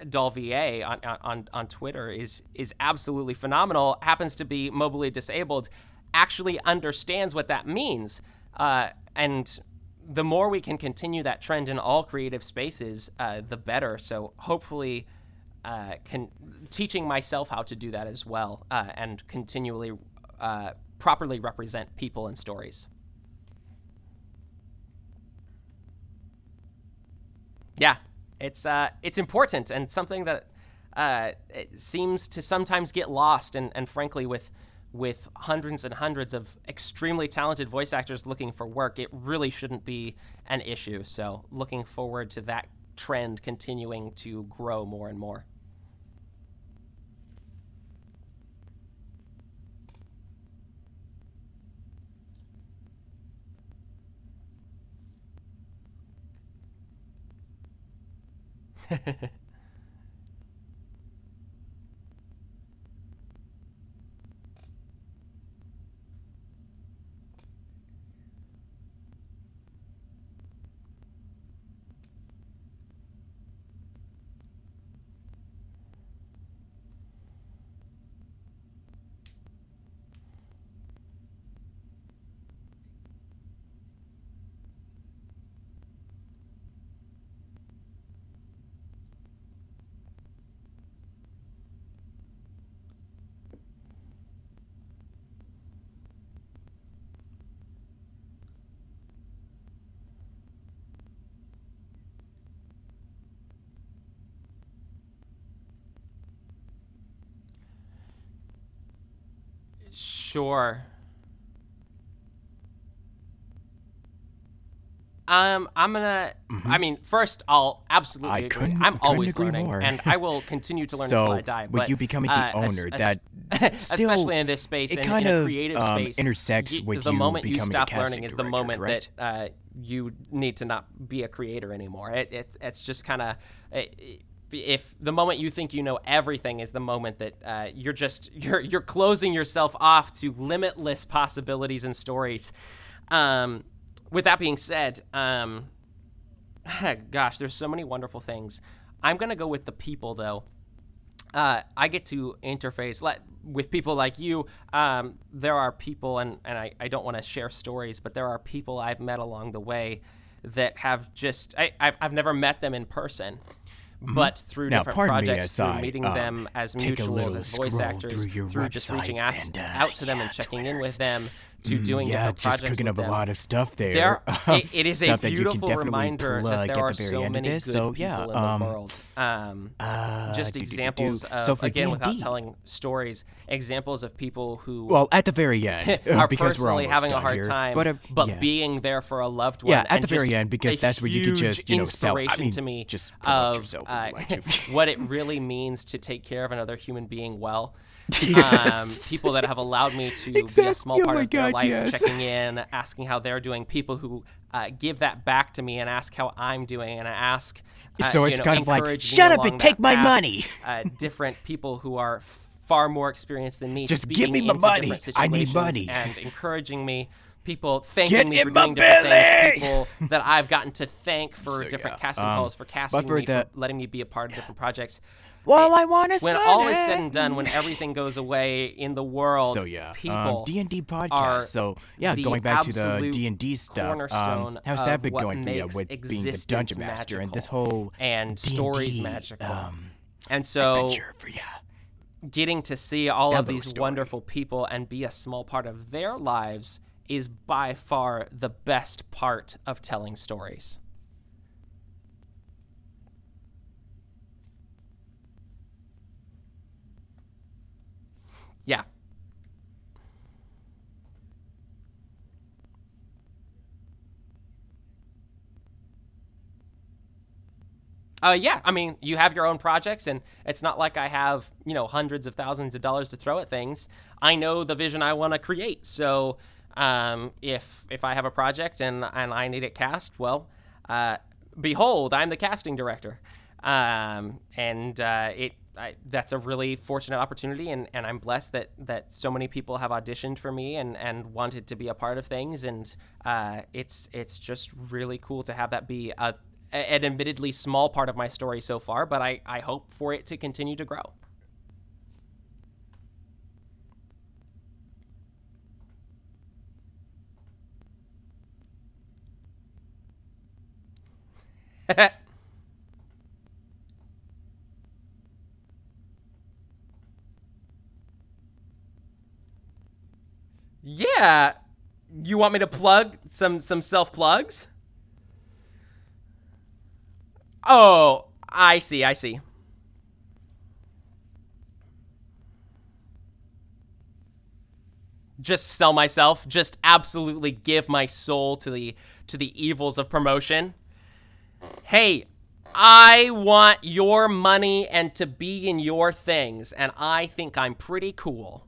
Dalvier on, on on Twitter is is absolutely phenomenal, happens to be mobily disabled, actually understands what that means. Uh, and the more we can continue that trend in all creative spaces, uh, the better. So hopefully uh, can, teaching myself how to do that as well uh, and continually uh, properly represent people and stories. Yeah. It's uh, it's important and something that uh, it seems to sometimes get lost. And, and frankly, with with hundreds and hundreds of extremely talented voice actors looking for work, it really shouldn't be an issue. So looking forward to that trend continuing to grow more and more. Sure. Um, I'm gonna. Mm-hmm. I mean, first, I'll absolutely. I agree. Couldn't, I'm couldn't always agree learning, more. And I will continue to learn so until I die. But with you becoming uh, the owner, a, that still, especially in this space, it kind in, in a creative of, space, um, intersects you, with the you moment you stop learning is the director, moment correct? That uh, you need to not be a creator anymore. It, it it's just kind of. If the moment you think you know everything is the moment that uh, you're just you're you're closing yourself off to limitless possibilities and stories. Um, with that being said, um, gosh, there's so many wonderful things. I'm gonna go with the people though. Uh, I get to interface le- with people like you. Um, there are people, and and I, I don't want to share stories, but there are people I've met along the way that have just I, I've I've never met them in person. But through now, different projects, me, through meeting uh, them as mutuals, as voice actors, through, through just reaching out, and, uh, out to them yeah, and checking Twitters. In with them, to mm, doing yeah, different projects with them. Yeah, just cooking up a lot of stuff there. there it, it is a beautiful that reminder plug, that there are the so many good so, yeah, people um, in the world. Um, uh, just examples do, do, do. Of, so again, D and D, without telling stories, examples of people who well, at the very end, are because personally we're having a hard here. Time, but, uh, but yeah. being there for a loved one. Yeah, at the very end, because that's where you can just, you know, sell. I mean, me just promote yourself. Uh, what it really means to take care of another human being well. Yes. Um, people that have allowed me to exactly. be a small part oh of God, their life, yes. checking in, asking how they're doing, people who uh, give that back to me and ask how I'm doing, and I ask, uh, so it's you know, kind of like, shut up and take my path. Money. uh, different people who are far more experienced than me, just give me my money. I need money, and encouraging me. People thanking Get me for doing different belly. Things. People that I've gotten to thank for so, different yeah. casting um, calls, for casting me, that, for letting me be a part of different projects. Well, it, I want to When all it. Is said and done, when everything goes away in the world, so, yeah. people um, D and D podcast. Are so yeah, going back to the D and D stuff. Um, how's that been going for you with being the dungeon master and this whole and D and D, stories magical? Um, and so adventure for you. Getting to see all that of these story. Wonderful people and be a small part of their lives. is by far the best part of telling stories. Yeah. Uh, yeah, I mean, you have your own projects, and it's not like I have, you know, hundreds of thousands of dollars to throw at things. I know the vision I want to create, so um, if if I have a project and, and I need it cast, well, uh, behold, I'm the casting director. Um, and uh, it I, that's a really fortunate opportunity, and, and I'm blessed that, that so many people have auditioned for me and, and wanted to be a part of things, and uh, it's, it's just really cool to have that be a an admittedly small part of my story so far, but I, I hope for it to continue to grow. Yeah. You want me to plug some, some self-plugs? Oh, I see, I see. Just sell myself, just absolutely give my soul to the to the evils of promotion. Hey, I want your money and to be in your things, and I think I'm pretty cool.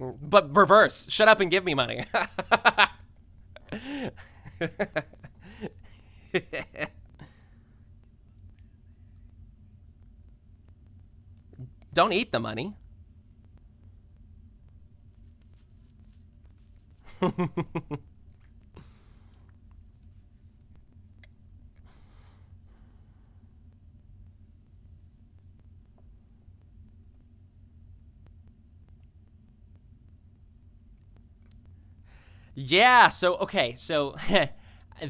But reverse, shut up and give me money. Don't eat the money. Yeah, so, okay, so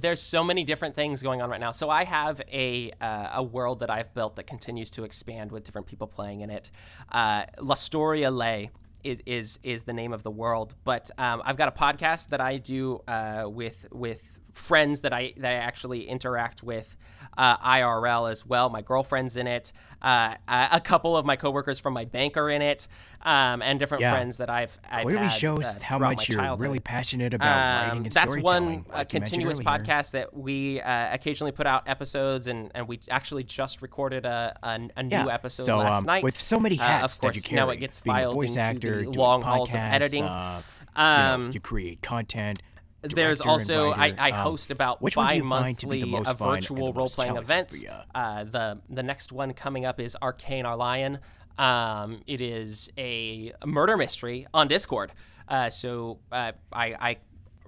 there's so many different things going on right now. So I have a uh, a world that I've built that continues to expand with different people playing in it. Uh, L'Astoria Leigh is, is is the name of the world, but um, I've got a podcast that I do uh, with with friends that I that I actually interact with uh, I R L as well. My girlfriend's in it. Uh, a couple of my coworkers from my bank are in it. Um, and different yeah. friends that I've, I've clearly had, shows uh, how much you're childhood. really passionate about um, writing and that's storytelling. That's one like continuous podcast that we uh, occasionally put out episodes, and, and we actually just recorded a a, a new yeah. episode so, last um, night. With so many hats, uh, of course, that you carry, now it gets filed into actor, the long podcasts, hauls of editing. Uh, um, you know, you create content. Director, there's also I, I host about um, bi-monthly a virtual role-playing events. Uh, the the next one coming up is Arcane Aurelian. Um, it is a murder mystery on Discord. Uh, so uh, I,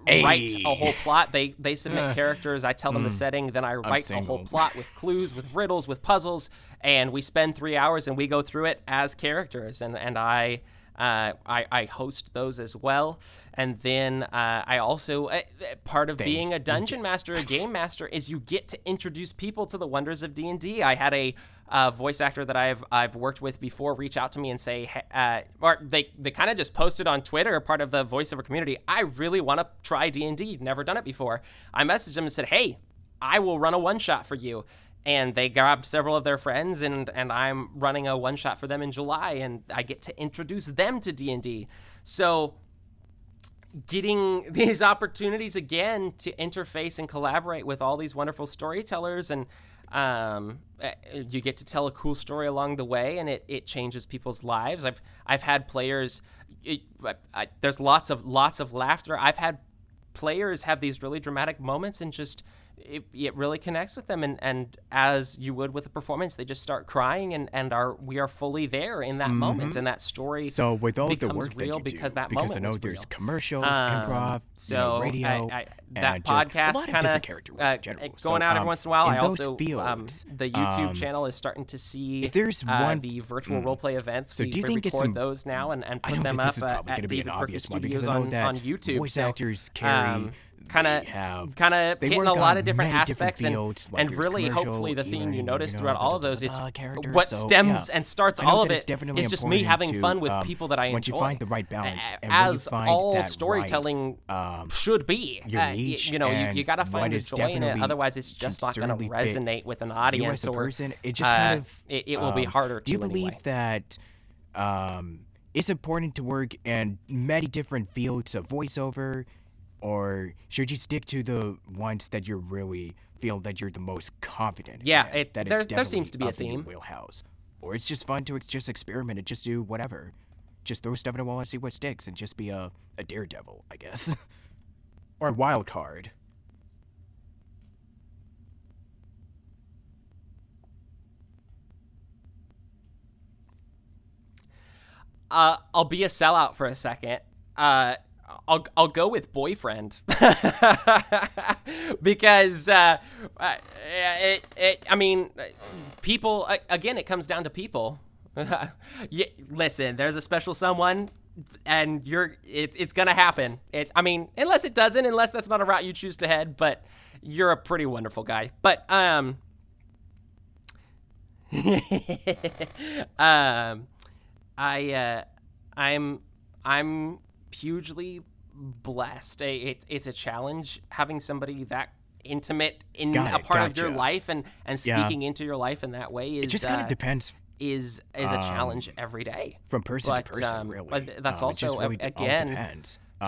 I write a whole plot. They they submit uh, characters. I tell them mm, the setting. Then I write a whole plot with clues, with riddles, with puzzles, and we spend three hours and we go through it as characters. And and I. Uh, I, I host those as well. And then uh, I also, uh, part of Thanks. being a dungeon master, a game master, is you get to introduce people to the wonders of D and D. I had a uh, voice actor that I've I've worked with before reach out to me and say, uh, or they, they kind of just posted on Twitter, part of the voiceover community, I really want to try D and D, never done it before. I messaged them and said, hey, I will run a one-shot for you. And they grabbed several of their friends, and, and I'm running a one-shot for them in July, and I get to introduce them to D and D. So getting these opportunities again to interface and collaborate with all these wonderful storytellers, and um, you get to tell a cool story along the way, and it, it changes people's lives. I've I've had players it, I, there's lots of lots of laughter. I've had players have these really dramatic moments and just It, it really connects with them, and, and as you would with a performance, they just start crying, and, and are we are fully there in that mm-hmm. moment, and that story. So with all the work that you do, because that because moment I know there's real. commercials, um, improv, so you know, radio, I, I, that and podcast kind of uh, general. going so, out every um, once in a while. In I also fields, um, the YouTube um, channel is starting to see if there's uh, one, the virtual mm, role play events. So we do you think record some, those now and, and put them up at David Purkey Studios on YouTube. Voice actors carry. kind of kind of hitting a lot of different aspects different fields, and, and really hopefully the theme you notice you know, throughout all of those is what so, stems yeah. and starts all of it is just me having to, fun with um, people that I enjoy. You find the right balance, and as you find all storytelling right, um, should be. Uh, you, you know, you, you got to find the joy in it, otherwise it's just not going to resonate with an audience or person. It just kind of it will be harder to. Do you believe that it's important to work in many different fields of voiceover? Or should you stick to the ones that you really feel that you're the most confident yeah, in? Yeah, there, there seems to be a theme. Wheelhouse. Or it's just fun to just experiment and just do whatever. Just throw stuff in a wall and see what sticks and just be a, a daredevil, I guess. Or a wild card. Uh, I'll be a sellout for a second. Uh... I'll I'll go with boyfriend because uh, it, it I mean people again it comes down to people. you, listen, there's a special someone, and you're it, it's gonna happen. It I mean unless it doesn't, unless that's not a route you choose to head. But you're a pretty wonderful guy. But um um I uh, I'm I'm. hugely blessed. It, it's a challenge having somebody that intimate in it, a part gotcha. of your life and, and speaking yeah. into your life in that way. Is, it just kind of uh, depends. Is is a um, challenge every day. From person but, to person, um, really. But that's um, also, really again,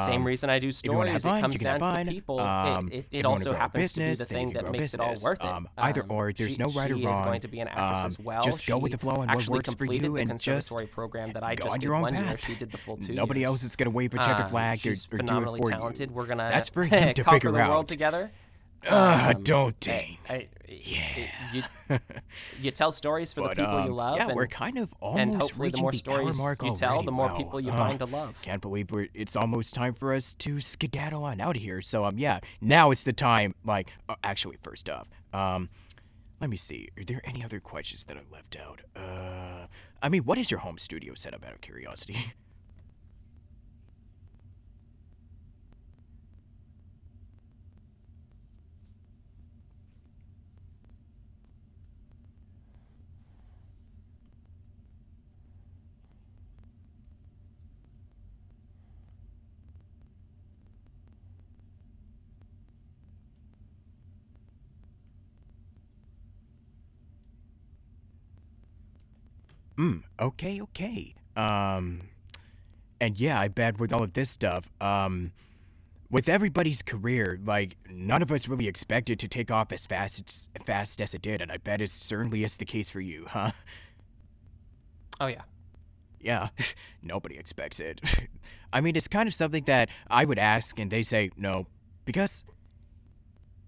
same um, reason I do stories. It comes down to the people. Um, it it, it also happens business, to be the thing that makes business. it all worth it. Um, either or, there's she, no right or wrong. She is going to be an actress um, as well. Just go she with the flow and what works for you. The and conservatory just program that I go just on your did own path. Year. She did the full two Nobody years. else is going to wait for checkered um, flag or, or do it for talented. you. We're going to conquer the world together. Uh, um, don't dang. I, yeah. You, you tell stories for but, the people um, you love. Yeah, and, we're kind of almost and hopefully the more stories the you tell, the more well. people you uh, find to love. Can't believe we're, it's almost time for us to skedaddle on out of here. So, um, yeah, now it's the time. Like, uh, actually, first off, um, let me see. Are there any other questions that I left out? Uh, I mean, what is your home studio setup, out of curiosity? Mm, okay, okay. Um, and yeah, I bet with all of this stuff, um, with everybody's career, like, none of us really expected to take off as fast as, fast as it did, and I bet it certainly is the case for you, huh? Oh, yeah. Yeah, nobody expects it. I mean, it's kind of something that I would ask, and they say no, because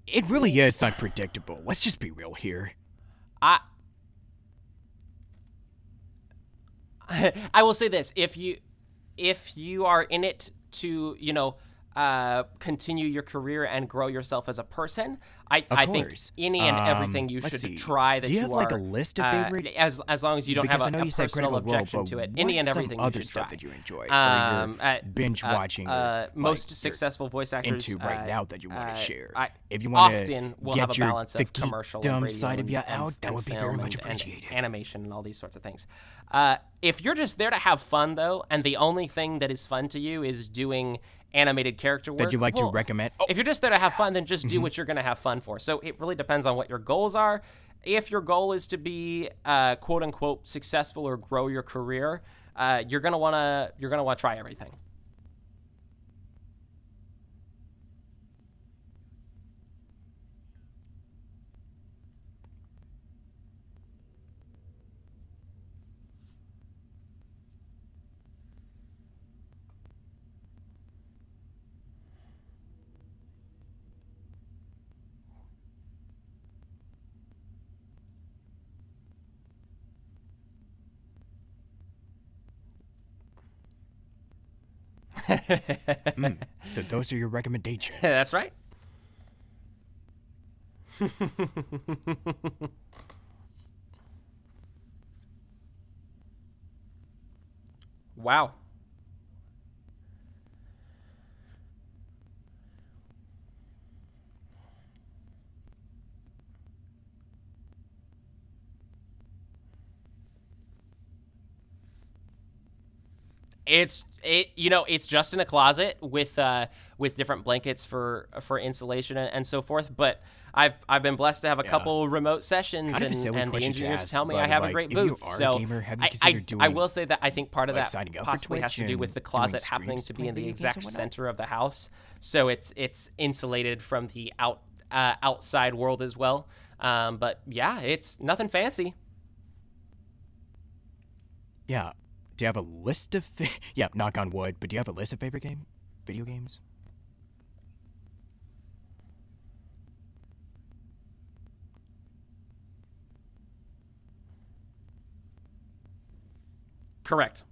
it really is unpredictable. Let's just be real here. I... I will say this, if you if you are in it to, you know, uh, continue your career and grow yourself as a person, I, I think any and um, everything you should see. try that you are. Do you have, like, a list of favorite? Uh, as, as long as you don't because have a, a personal objection role, to it. Any and everything you should try. What's some other stuff that you enjoy? Um, uh, binge-watching? Uh, uh, like most successful voice actors. Into right uh, now that you want to uh, share. I, if you want often will have a balance of commercial and radio side of you out, that would be very much appreciated. And animation and all these sorts of things. Uh, if you're just there to have fun, though, and the only thing that is fun to you is doing animated character work that you like well, to recommend. Oh. If you're just there to have fun, then just do mm-hmm. what you're going to have fun for. So it really depends on what your goals are. If your goal is to be uh, quote unquote successful or grow your career, uh, you're going to want to you're going to want to try everything. mm, so those are your recommendations. That's right. Wow. It's it you know it's just in a closet with uh with different blankets for for insulation and, and so forth. But I've I've been blessed to have a yeah. couple remote sessions and, and the engineers ask, tell me I have like, a great booth. So a gamer, have you I, I, doing, I will say that I think part of like that possibly has to do with the closet happening to be in the exact center of the house, so it's it's insulated from the out uh, outside world as well. Um, but yeah, it's nothing fancy. Yeah. Do you have a list of fa- yeah, knock on wood, but do you have a list of favorite game video games? Correct.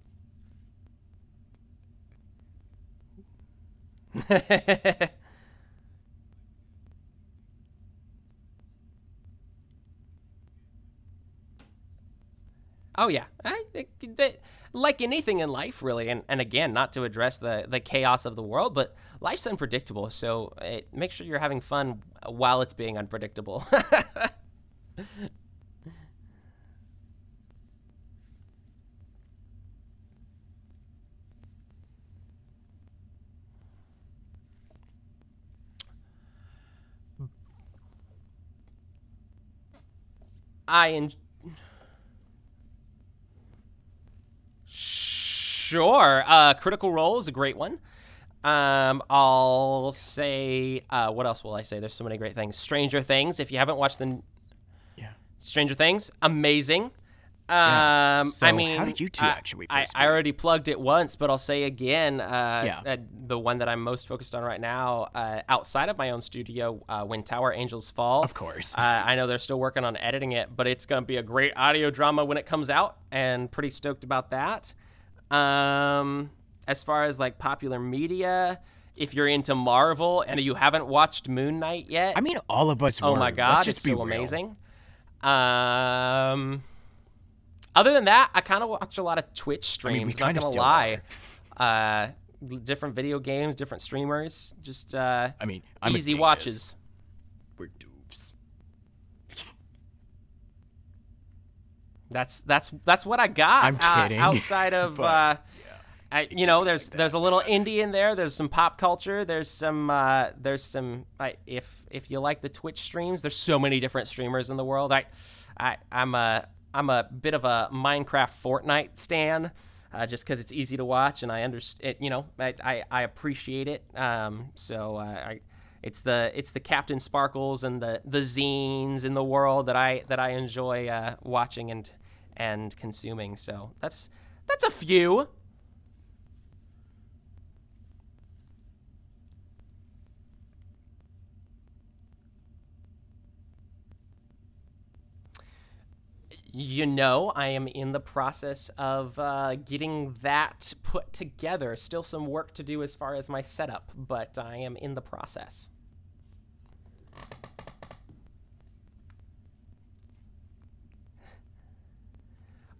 Oh yeah, I, I, I, like anything in life, really, and, and again, not to address the, the chaos of the world, but life's unpredictable, so it, make sure you're having fun while it's being unpredictable. I enjoy... Sure. Uh, Critical Role is a great one. Um, I'll say, uh, what else will I say? There's so many great things. Stranger Things. If you haven't watched the yeah. Stranger Things, amazing. Um, yeah. So I mean, how did you two actually? I, I, I already plugged it once, but I'll say again, uh, yeah. uh, the one that I'm most focused on right now, uh, outside of my own studio, uh, When Tower Angels Fall. Of course. uh, I know they're still working on editing it, but it's going to be a great audio drama when it comes out, and pretty stoked about that. Um, as far as like popular media, if you're into Marvel and you haven't watched Moon Knight yet, I mean, all of us. Oh were. My God, Let's just it's be so real. Amazing. Um, other than that, I kind of watch a lot of Twitch streams. I mean, not gonna lie, uh, different video games, different streamers. Just uh, I mean, I'm easy watches. We're doofs. That's that's that's what I got. I'm kidding. Uh, outside of, but, uh, yeah, I, you know, there's like there's a little indie in there. There's some pop culture. There's some uh, there's some I, if if you like the Twitch streams, there's so many different streamers in the world. I, I I'm a I'm a bit of a Minecraft Fortnite stan, uh, just because it's easy to watch and I understand. You know, I, I I appreciate it. Um, so uh, I. It's the it's the Captain Sparkles and the, the zines in the world that I that I enjoy uh, watching and and consuming. So that's that's a few. You know, I am in the process of uh, getting that put together. Still some work to do as far as my setup, but I am in the process.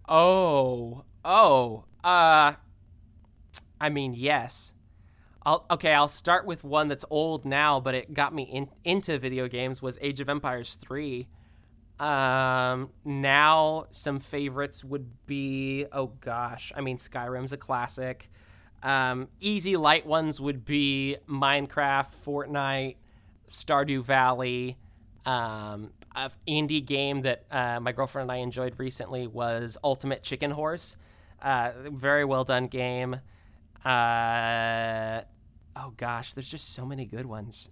Oh, oh, uh, I mean, yes. I'll, okay, I'll start with one that's old now, but it got me in, into video games, was Age of Empires three. Um, now some favorites would be, oh gosh, I mean, Skyrim's a classic. Um, easy light ones would be Minecraft, Fortnite, Stardew Valley. Um, an indie game that, uh, my girlfriend and I enjoyed recently was Ultimate Chicken Horse. Uh, very well done game. Uh, oh gosh, there's just so many good ones.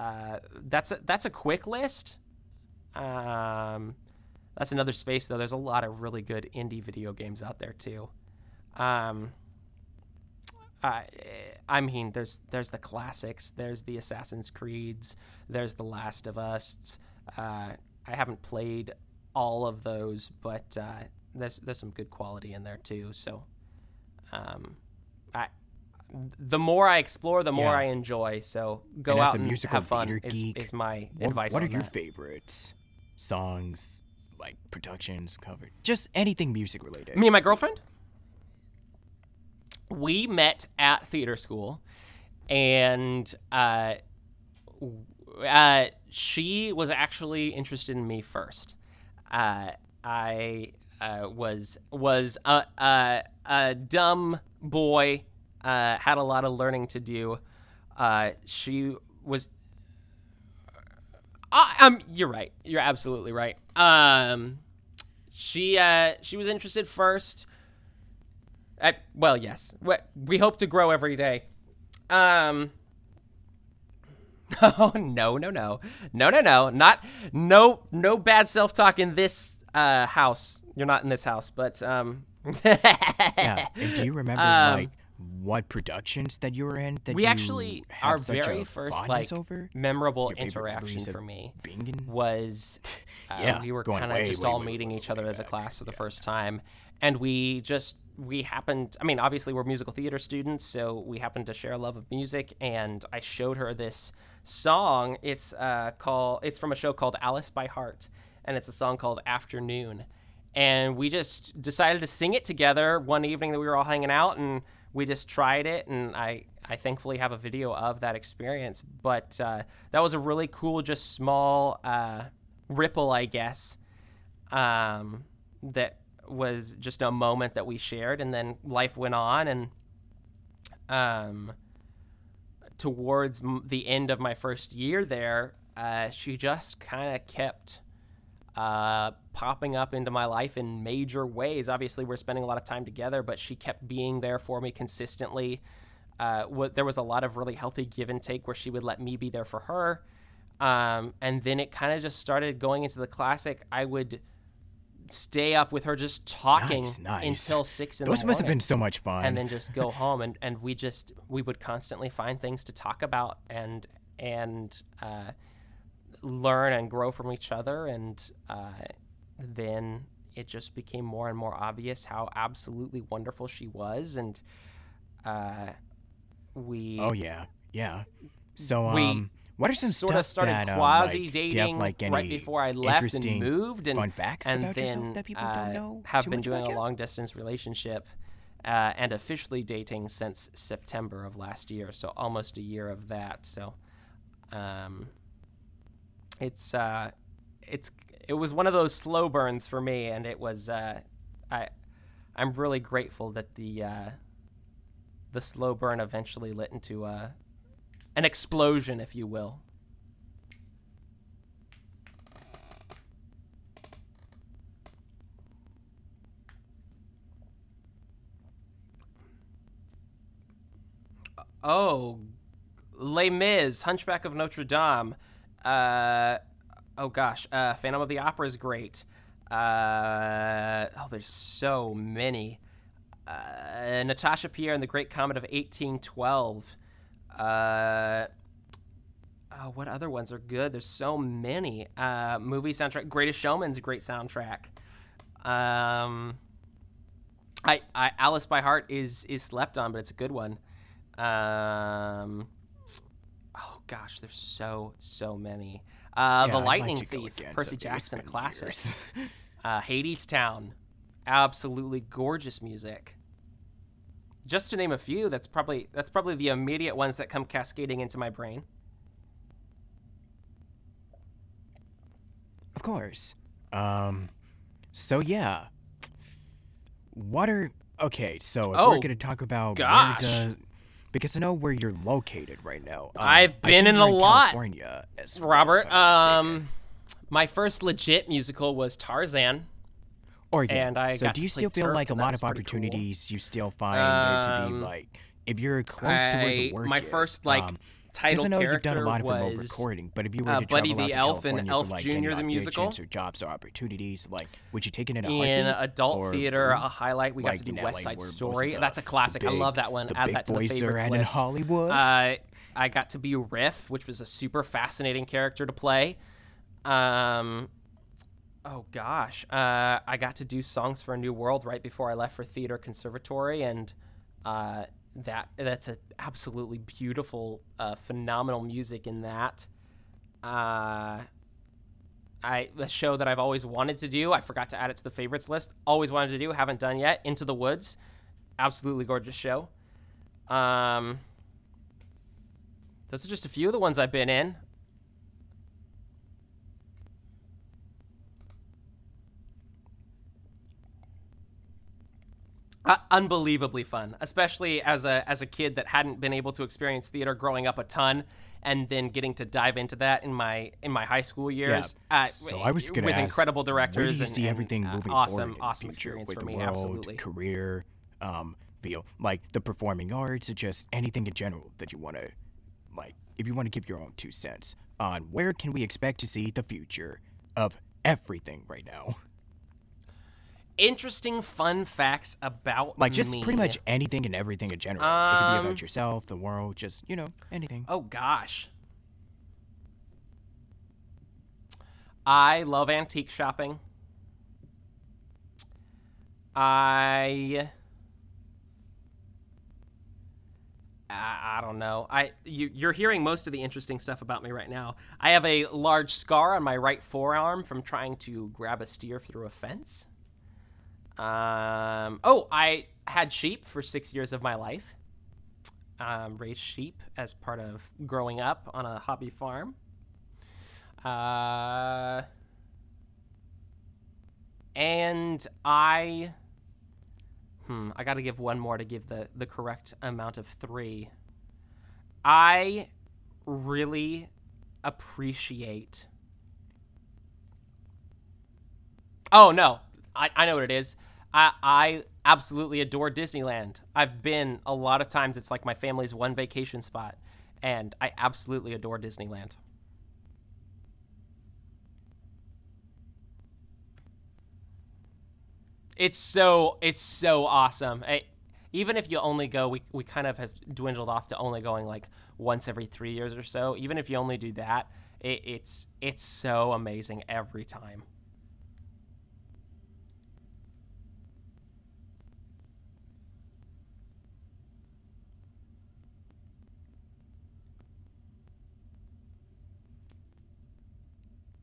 Uh, that's a, that's a quick list. Um, that's another space though. There's a lot of really good indie video games out there too. Um, I, I mean, there's, there's the classics, there's the Assassin's Creeds, there's the Last of Us. Uh, I haven't played all of those, but, uh, there's, there's some good quality in there too. So, um, I, the more I explore, the more yeah. I enjoy. So go and out and have fun geek, is, is my what, advice. What on are that. Your favorites? Songs, like productions, covered, just anything music related. Me and my girlfriend, we met at theater school, and uh, uh, she was actually interested in me first. Uh, I uh, was was a, a, a dumb boy, uh, had a lot of learning to do. Uh, she was. Uh, um, you're right. You're absolutely right. Um, she uh, she was interested first. I, well, yes. We, we hope to grow every day. Um. Oh, no, no, no. No, no, no. Not, no, no bad self-talk in this uh, house. You're not in this house, but, um. Yeah. And do you remember, um, like, what productions that you were in? That we you actually, our very first, like, over? memorable Your interaction for me binging? was uh, yeah, we were kind of just way, all way, meeting way, each way other back. as a class for the yeah. first time. And we just, we happened, I mean, obviously we're musical theater students, so we happened to share a love of music, and I showed her this song. It's uh called, it's from a show called Alice by Heart, and it's a song called Afternoon. And we just decided to sing it together one evening that we were all hanging out, and we just tried it, and I, I thankfully have a video of that experience. But uh, that was a really cool, just small uh, ripple, I guess, um, that was just a moment that we shared, and then life went on, and um, towards m- the end of my first year there, uh, she just kind of kept uh, popping up into my life in major ways. Obviously, we're spending a lot of time together, but she kept being there for me consistently. Uh, what, there was a lot of really healthy give and take where she would let me be there for her. Um, and then it kind of just started going into the classic. I would stay up with her just talking nice, nice. until six in Those the morning. Those must have been so much fun. And then just go home. And, and we just, we would constantly find things to talk about and, and, uh, learn and grow from each other. And uh, then it just became more and more obvious how absolutely wonderful she was. And uh, we oh yeah yeah so um what are some sort of started that, quasi um, dating like, have, like, any right before I left and moved, and fun facts and about then that people don't know uh, have been doing a long distance relationship uh, and officially dating since September of last year, so almost a year of that. So um It's uh, it's it was one of those slow burns for me, and it was uh, I, I'm really grateful that the uh, the slow burn eventually lit into uh, an explosion, if you will. Oh, Les Mis, Hunchback of Notre Dame. Uh, oh gosh, uh, Phantom of the Opera is great. Uh, oh, there's so many. Uh, Natasha Pierre and the Great Comet of eighteen twelve. Uh, oh, what other ones are good? There's so many. Uh, movie soundtrack, Greatest Showman's a great soundtrack. Um, I, I, Alice by Heart is, is slept on, but it's a good one. Um... Oh gosh, there's so so many. Uh, yeah, the Lightning like Thief, Percy Jackson, a classic. uh, Hades Town, absolutely gorgeous music. Just to name a few, that's probably that's probably the immediate ones that come cascading into my brain. Of course. Um, so yeah, what are okay? So if oh, we're gonna talk about gosh. Where does, because I know where you're located right now. Um, I've been in a in lot, California, Robert. Um, my first legit musical was Tarzan. Or yeah. And I so got do you still feel Turk, like a lot of opportunities cool. you still find um, it to be like if you're close I, to where the work my is. My first like um, title I know character you've done a lot of was remote recording, but if you were to uh, Buddy the Elf and Elf for, like, Junior the musical, or jobs or opportunities, like would you take it in a in adult or, theater? Or, a highlight we got like, to do you know, West Side like, Story. The, That's a classic. Big, I love that one. The Add big that to the favorites list. In Hollywood. Uh, I got to be Riff, which was a super fascinating character to play. Um, oh gosh, uh, I got to do Songs for a New World right before I left for theater conservatory, and. Uh, That that's a absolutely beautiful, uh, phenomenal music in that. Uh, I the show that I've always wanted to do. I forgot to add it to the favorites list. Always wanted to do, haven't done yet. Into the Woods, absolutely gorgeous show. Um, those are just a few of the ones I've been in. Uh, unbelievably fun, especially as a as a kid that hadn't been able to experience theater growing up a ton, and then getting to dive into that in my in my high school years. Yeah. Uh, so I was going to ask, with incredible directors, where do you and, see everything and, moving uh, awesome, forward in awesome the future, experience with for the me, world, absolutely. Career, um, feel like the performing arts, or just anything in general that you want to, like, if you want to give your own two cents on where can we expect to see the future of everything right now. Interesting fun facts about like just me. Pretty much anything and everything in general. Um, it could be about yourself, the world, just, you know, anything. Oh gosh, I love antique shopping. I I, I don't know. I you, you're hearing most of the interesting stuff about me right now. I have a large scar on my right forearm from trying to grab a steer through a fence. Um, oh, I had sheep for six years of my life. Um, raised sheep as part of growing up on a hobby farm. Uh, and I, hmm, I got to give one more to give the, the correct amount of three. I really appreciate. Oh, no. I, I know what it is. I, I absolutely adore Disneyland. I've been a lot of times. It's like my family's one vacation spot, and I absolutely adore Disneyland. It's so it's so awesome. I, even if you only go, we we kind of have dwindled off to only going like once every three years or so. Even if you only do that, it, it's it's so amazing every time.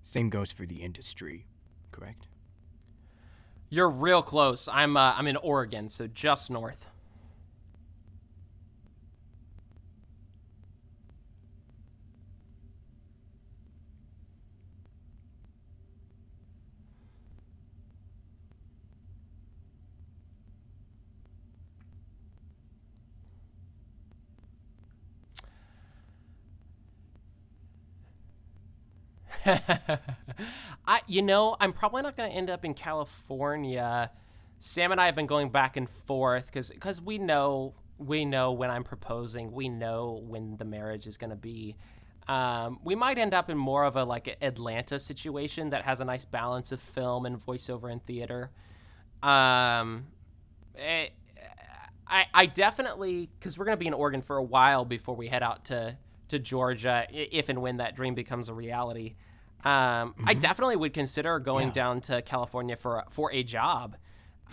Same goes for the industry, correct? You're real close. I'm uh, I'm in Oregon, so just north. I, you know, I'm probably not going to end up in California. Sam and I have been going back and forth because because we know we know when I'm proposing, we know when the marriage is going to be. Um, we might end up in more of a like Atlanta situation that has a nice balance of film and voiceover and theater. Um, it, I I definitely, because we're going to be in Oregon for a while before we head out to to Georgia, if and when that dream becomes a reality. Um, mm-hmm. I definitely would consider going yeah. down to California for for a job.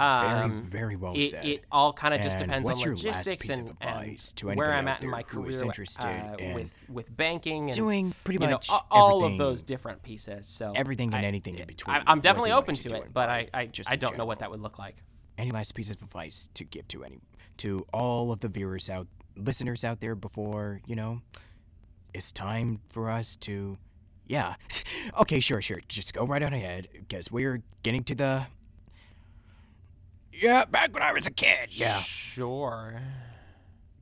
Um, very, very well it, said. It all kind of just depends on logistics and, and where I'm at in my career uh, with with banking and doing pretty you much know, all of those different pieces. So everything and I, anything in between. I, I'm definitely open to, to it, but I I, just I don't general. know what that would look like. Any last piece of advice to give to any to all of the viewers out listeners out there before you know it's time for us to. Yeah. Okay, sure, sure. Just go right on ahead, because we're getting to the... Yeah, back when I was a kid. Yeah. Sure.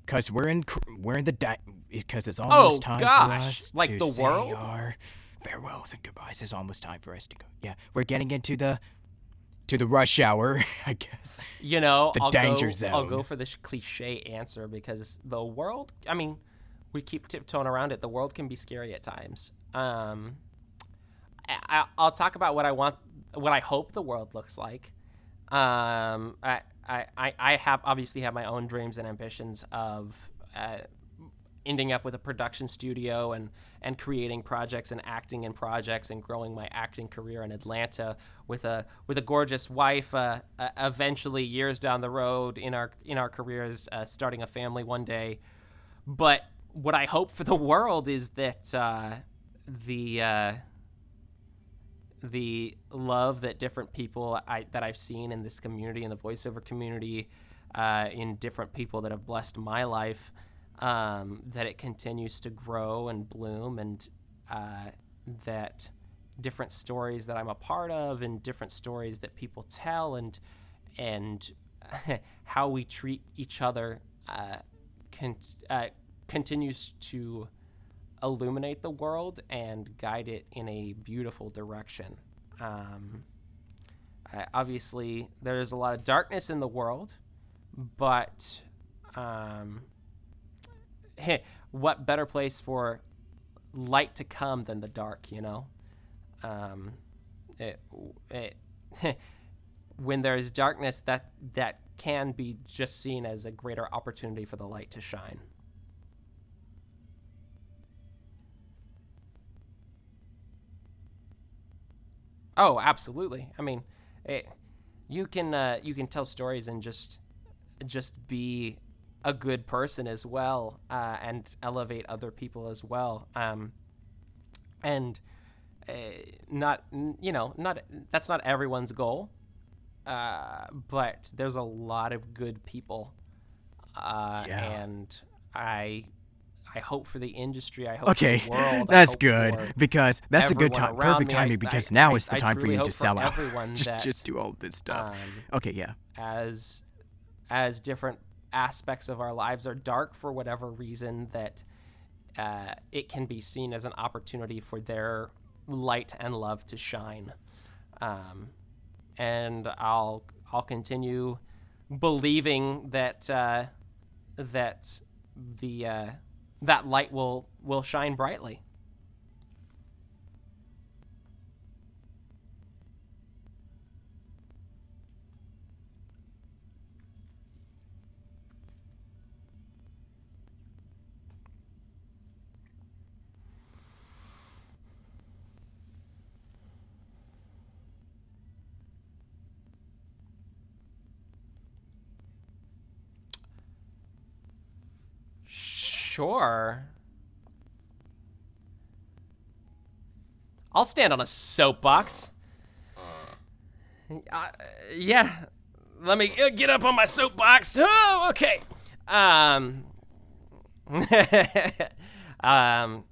Because we're in we're in the... Di- because it's almost oh, time gosh. for us like to the say world? our farewells and goodbyes. It's almost time for us to go. Yeah, we're getting into the to the rush hour, I guess. You know, the I'll danger go, zone. I'll go for this cliche answer, because the world... I mean, we keep tiptoeing around it. The world can be scary at times. Um, I, I'll talk about what I want, what I hope the world looks like. Um, I, I, I have obviously have my own dreams and ambitions of uh, ending up with a production studio and, and creating projects and acting in projects and growing my acting career in Atlanta with a with a gorgeous wife. Uh, uh, eventually, years down the road in our in our careers, uh, starting a family one day. But what I hope for the world is that. Uh, the uh the love that different people I that I've seen in this community, in the voiceover community, uh in different people that have blessed my life, um that it continues to grow and bloom, and uh that different stories that I'm a part of and different stories that people tell and and how we treat each other uh, con- uh, continues to illuminate the world and guide it in a beautiful direction. Um, uh, obviously, there's a lot of darkness in the world, but um, heh, what better place for light to come than the dark, you know? Um, it, it, heh, when there's darkness, that that can be just seen as a greater opportunity for the light to shine. Oh, absolutely. I mean, it, you can uh, you can tell stories and just just be a good person as well, uh, and elevate other people as well. Um, and uh, not you know not that's not everyone's goal, uh, but there's a lot of good people, uh, yeah. and I. I hope for the industry. I hope okay, for the world. That's good because that's a good time, perfect timing. I, because I, now I, is the I time for you to sell out. just, that, just do all this stuff. Um, okay, yeah. As as different aspects of our lives are dark for whatever reason, that uh, it can be seen as an opportunity for their light and love to shine. Um, and I'll I'll continue believing that uh, that the uh, that light will, will shine brightly. Sure. I'll stand on a soapbox. Uh, yeah. Let me get up on my soapbox. Oh, okay. Um. um.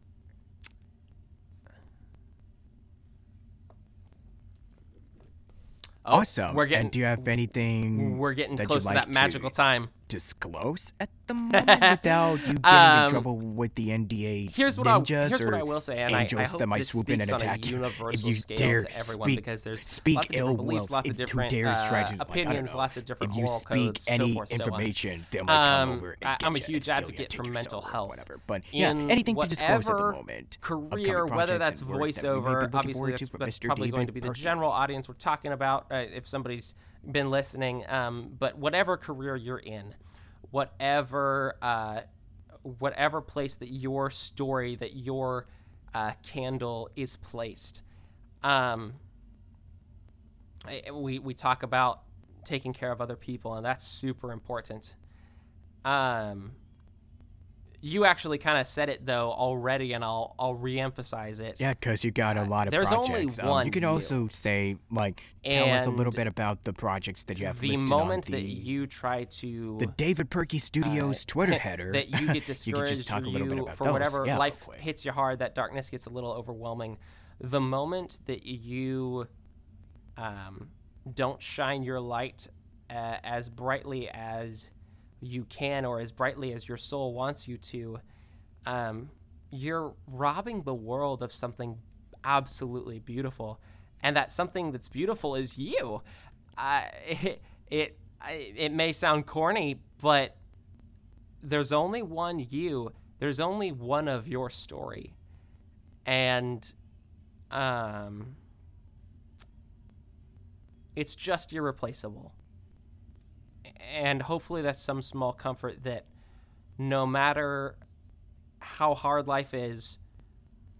Oh, awesome. We're getting, and do you have anything? We're getting that close to like that magical to time. Disclose at the moment without you getting um, in trouble with the N D A. Here's what, ninjas I, here's what I will say, and I, I hope that might swoop in and attack you. If you dare speak, because there's speak lots of ill beliefs, lots of different uh, opinions, like, lots of different moral codes. If you speak any so forth, information, so they'll um, come over and get I'm a huge advocate for mental health. Whatever, but yeah, in anything to disclose at the moment. Career, whether that's voiceover, that obviously that's, that's probably David going to be the general audience we're talking about. Uh, if somebody's been listening, um, but whatever career you're in, whatever uh, whatever place that your story, that your uh, candle is placed, um, we we talk about taking care of other people, and that's super important. Um, you actually kind of said it though already, and I'll I'll reemphasize it. Yeah, because you got a lot of uh, there's projects. There's only um, one. You can also you. say like tell and us a little bit about the projects that you have. The listed moment on the, that you try to the David Purkey Studios uh, Twitter header that you get discouraged, you can just talk a little bit about for those. Whatever yeah, life hits you hard, that darkness gets a little overwhelming. The moment that you um, don't shine your light uh, as brightly as you can, or as brightly as your soul wants you to, um, you're robbing the world of something absolutely beautiful. And that something that's beautiful is you. Uh, it, it, it may sound corny, but there's only one you, there's only one of your story. And, um, it's just irreplaceable. And hopefully that's some small comfort that no matter how hard life is,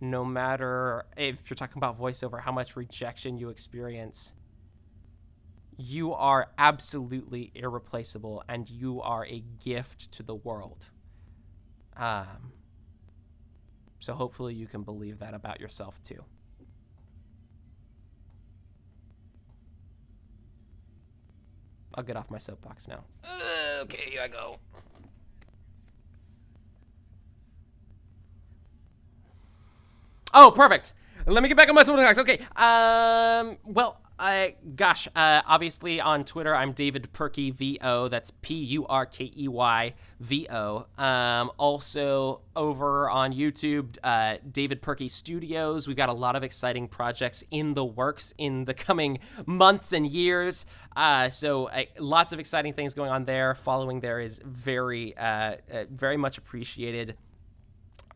no matter if you're talking about voiceover, how much rejection you experience, you are absolutely irreplaceable and you are a gift to the world. Um, so hopefully you can believe that about yourself too. I'll get off my soapbox now. Uh, okay, here I go. Oh, perfect. Let me get back on my soapbox. Okay. Um. Well, Uh, gosh, uh, obviously on Twitter, I'm David Purkey V O. That's P U R K E Y V O. Um, also over on YouTube, uh, David Purkey Studios. We've got a lot of exciting projects in the works in the coming months and years. Uh, so uh, lots of exciting things going on there. Following there is very, uh, uh, very much appreciated.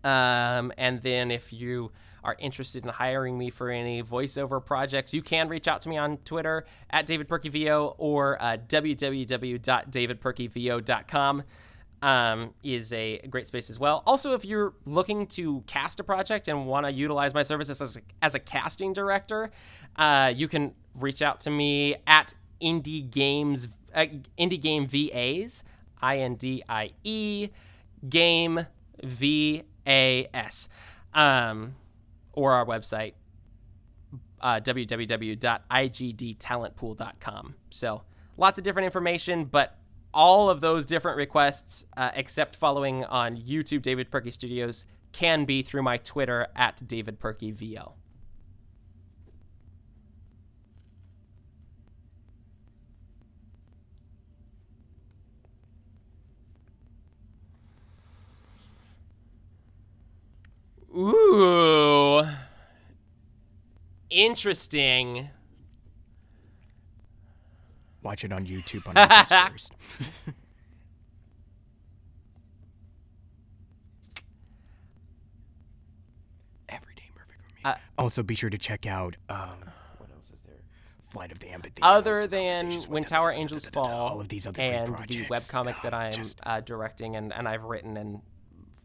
Um, and then if you are interested in hiring me for any voiceover projects, you can reach out to me on Twitter at davidperkyvo or uh, w w w dot david perky v o dot com um, is a great space as well. Also, if you're looking to cast a project and want to utilize my services as a, as a casting director, uh, you can reach out to me at indie games uh, indie game V As, I N D I E game V A S. Um, or our website, uh, w w w dot i g d talent pool dot com. So lots of different information, but all of those different requests, uh, except following on YouTube, David Purkey Studios, can be through my Twitter at davidperkyvo. Ooh, interesting. Watch it on YouTube on August first. Everyday Perfect for me. Uh, also, be sure to check out. Um, what else is there? Flight of the Empathy. Other than When Tower Angels Fall, all of these other and the webcomic that I'm uh, directing and, and I've written, and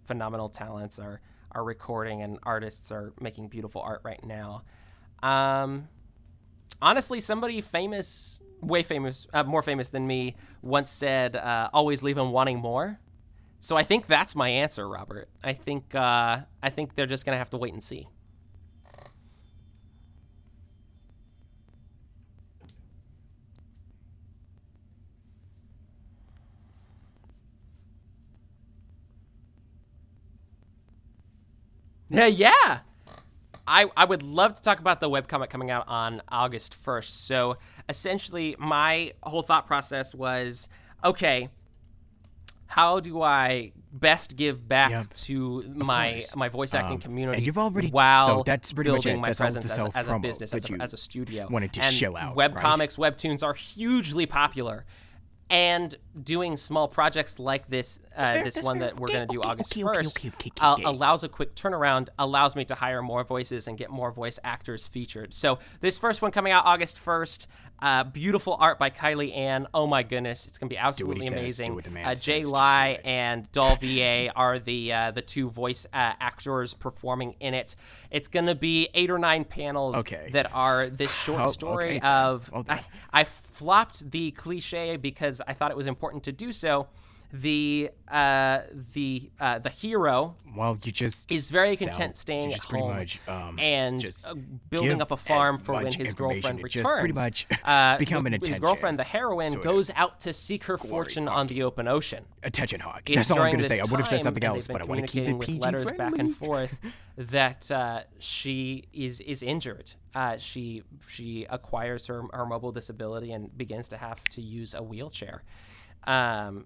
phenomenal talents are. are recording, and artists are making beautiful art right now. Um, honestly, somebody famous, way famous, uh, more famous than me, once said, uh, always leave them wanting more. So I think that's my answer, Robert. I think uh, I think they're just going to have to wait and see. Yeah, yeah. I, I would love to talk about the webcomic coming out on August first. So essentially my whole thought process was, okay, how do I best give back yep. to my my voice acting um, community? And you've already while so that's pretty building much it. That's my presence as, as a business, as a, as a studio. Wanted to and show out. Webcomics, right? Webtoons are hugely popular. And doing small projects like this, uh, this one that we're going to do August first, uh, allows a quick turnaround, allows me to hire more voices and get more voice actors featured. So this first one coming out August first, uh, beautiful art by Kylie Ann. Oh my goodness, it's going to be absolutely amazing. Uh, Jay Lai and Doll V A are the uh, the two voice uh, actors performing in it. It's going to be eight or nine panels okay. that are this short story oh, okay. of... Well I, I flopped the cliche because I thought it was important to do so. The uh, the uh, the hero well, you just is very sell. content staying at home much, um, and building up a farm for when his girlfriend returns. Just pretty much uh, become an attention. His girlfriend, the heroine, sort of goes out to seek her fortune hog. on the open ocean. Attention hog. It's That's all I'm going to say. I would have said something else, but I want to keep it P G letters friendly. Back and forth that uh, she is is injured. Uh, she she acquires her her mobile disability and begins to have to use a wheelchair. Um.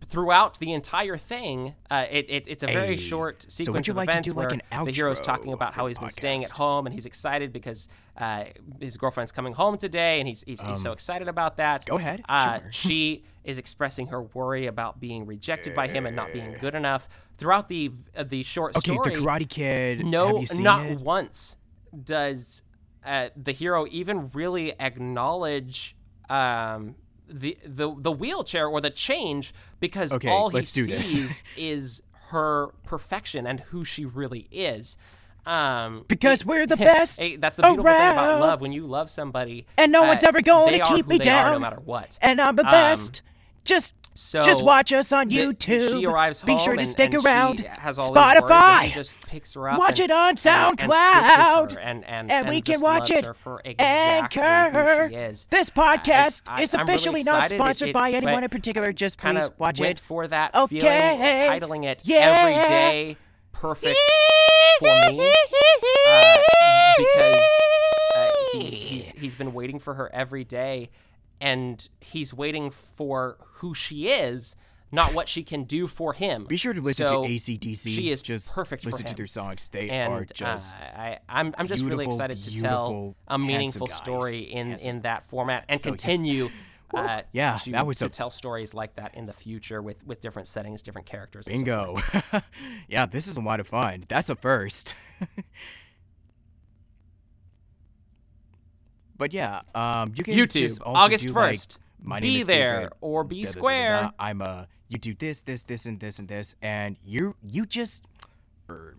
Throughout the entire thing, uh, it, it, it's a very hey, short sequence so of like events where like the hero's talking about how he's podcast. been staying at home and he's excited because uh, his girlfriend's coming home today and he's he's, um, he's so excited about that. Go ahead. Uh, sure. She is expressing her worry about being rejected yeah. by him and not being good enough. Throughout the uh, the short okay, story, the Karate Kid. No, have you seen not it? once does uh, the hero even really acknowledge. Um, The, the the wheelchair or the change because okay, all he sees is her perfection and who she really is. Um, because it, we're the best. It, that's the beautiful around. thing about love. When you love somebody, and no uh, one's ever going to keep me down, no matter what. And I'm the best. Um, just so just watch us on the, YouTube. She arrives home. Be sure to and, stick and around. Has all Spotify. And just picks her up watch and, it on SoundCloud. And, and, and, and, and we and can watch it. Exactly Anchor. This podcast I, I, is officially really not sponsored it, it, by anyone in particular. Just please watch went it. for that okay. feeling, titling it yeah. every day perfect for me. Uh, because uh, he, he He's he's been waiting for her every day, and he's waiting for who she is, not what she can do for him. Be sure to listen so to A C D C. She is just perfect for him. Listen to their songs. They and, are just uh, I, I'm, I'm just really excited to tell a meaningful story in, yes. in that format and so continue uh, yeah, to, that was to a... tell stories like that in the future with, with different settings, different characters. Bingo. And so yeah, this is a lot of fun. That's a first. But yeah, um, you can YouTube, August first. Like, My be name is there David, or be da, square. Da, da, da, da. I'm a. You do this, this, this, and this, and this, and you you just. Er,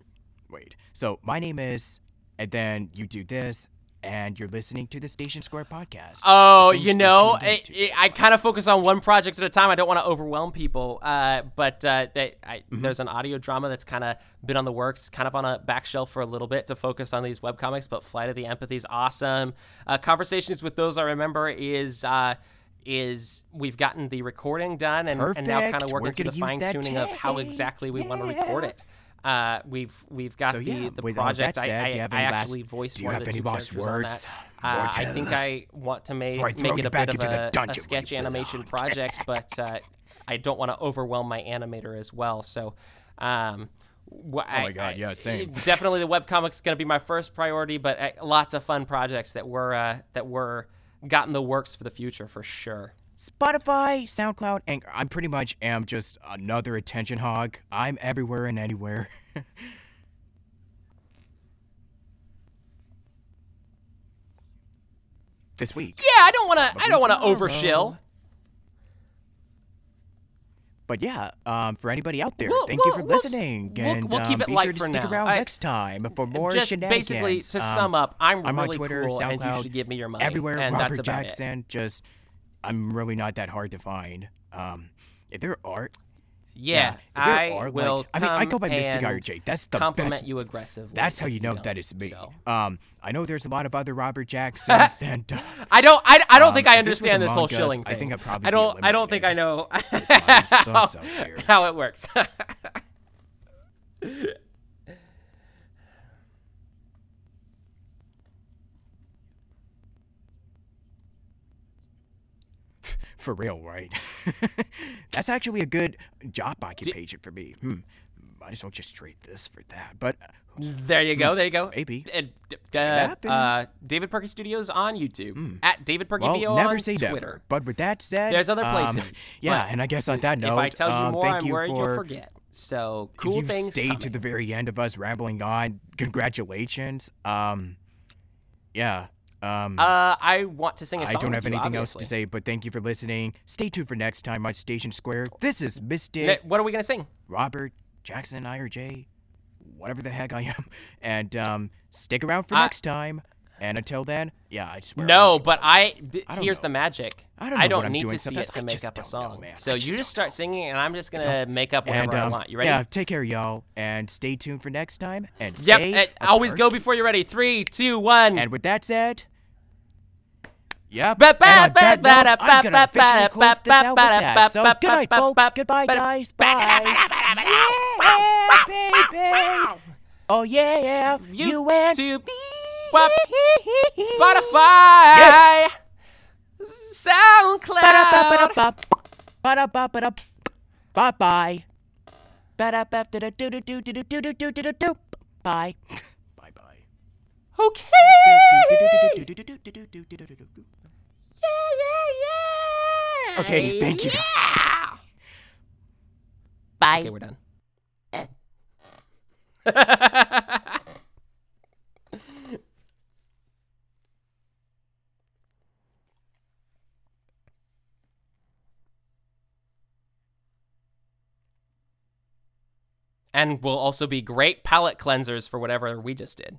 wait. So my name is, and then you do this, and you're listening to the Station Square podcast. Oh, you know, I, I, I kind of focus on one project at a time. I don't want to overwhelm people. Uh, but uh, they, I, mm-hmm. there's an audio drama that's kind of been on the works, kind of on a back shelf for a little bit to focus on these webcomics. But Flight of the Empathy is awesome. Uh, Conversations with Those I Remember is. Uh, is we've gotten the recording done and, and now kind of working through the fine-tuning of how exactly we yeah. want to record it. Uh, we've we've got so, the, yeah. the Wait, project. I, said, I, I actually last, voiced one of the two characters words? on that. Uh, I think I want to make, make it a bit of a, a sketch animation project, but uh, I don't want to overwhelm my animator as well. So, um, wh- oh my God, I, yeah, same. Definitely the webcomic's going to be my first priority, but uh, lots of fun projects that were uh, that were... got in the works for the future for sure. Spotify, SoundCloud, and I pretty much am just another attention hog. I'm everywhere and anywhere. This week. Yeah, I don't want to. I don't want to overshill. But yeah, um, for anybody out there, we'll, thank we'll, you for we'll, listening. We'll, and, we'll keep it um, light sure for now. Be sure to stick around I, next time for more just shenanigans. Just basically, to sum up, I'm, I'm really on Twitter, cool, SoundCloud, and you should give me your money. Everywhere, and Robert that's about Jackson, it. Just, I'm really not that hard to find. Um, if there are... Yeah, yeah there I are, will like, I mean, I go by Mystic Guy or Jake. That's the compliment best. You aggressively. That's how you know, you know that it's me. So. Um, I know there's a lot of other Robert Jacksons. and, uh, I don't I, I don't um, think I understand this, this whole us, shilling thing. I think I probably I don't I don't think I know how, so, so how it works. For real, right? That's actually a good job occupation D- for me. Hmm. Might as well just trade this for that. But uh, there you go. There you go. Maybe. Uh, uh, David Purkey Studios on YouTube. Mm. At David Purkey well, Video never on say Twitter. Never. But with that said, there's other places. Um, yeah, but and I guess on that note, if I tell you um, more, I'm you worried for, you'll forget. So cool you things. You stayed coming. To the very end of us rambling on. Congratulations. Um, yeah. Um, uh, I want to sing a song. I don't have you, anything obviously. else to say, but thank you for listening. Stay tuned for next time on Station Square. This is Mystic. What are we going to sing? Robert, Jackson, I, or Jay, whatever the heck I am. And um, stick around for uh, next time. And until then, yeah, I swear. No, but I, d- I here's know. the magic. I don't, know I don't need to see it to make up a song. Know, so just you just start know. singing, and I'm just going to make up whatever and, um, I want. You ready? Yeah, take care, y'all. And stay tuned for next time. And stay Yep, and always go before you're ready. Three, two, one. And with that said... Yeah, but I'm gonna officially close this out with that. So good night, folks. Goodbye, guys. Bye. Yeah, baby. Oh yeah, you and me. Spotify, SoundCloud. Bye bye. Bye. Okay. Yeah, yeah, yeah. Okay, thank you. Yeah. Bye. Okay, we're done. And we'll also be great palate cleansers for whatever we just did.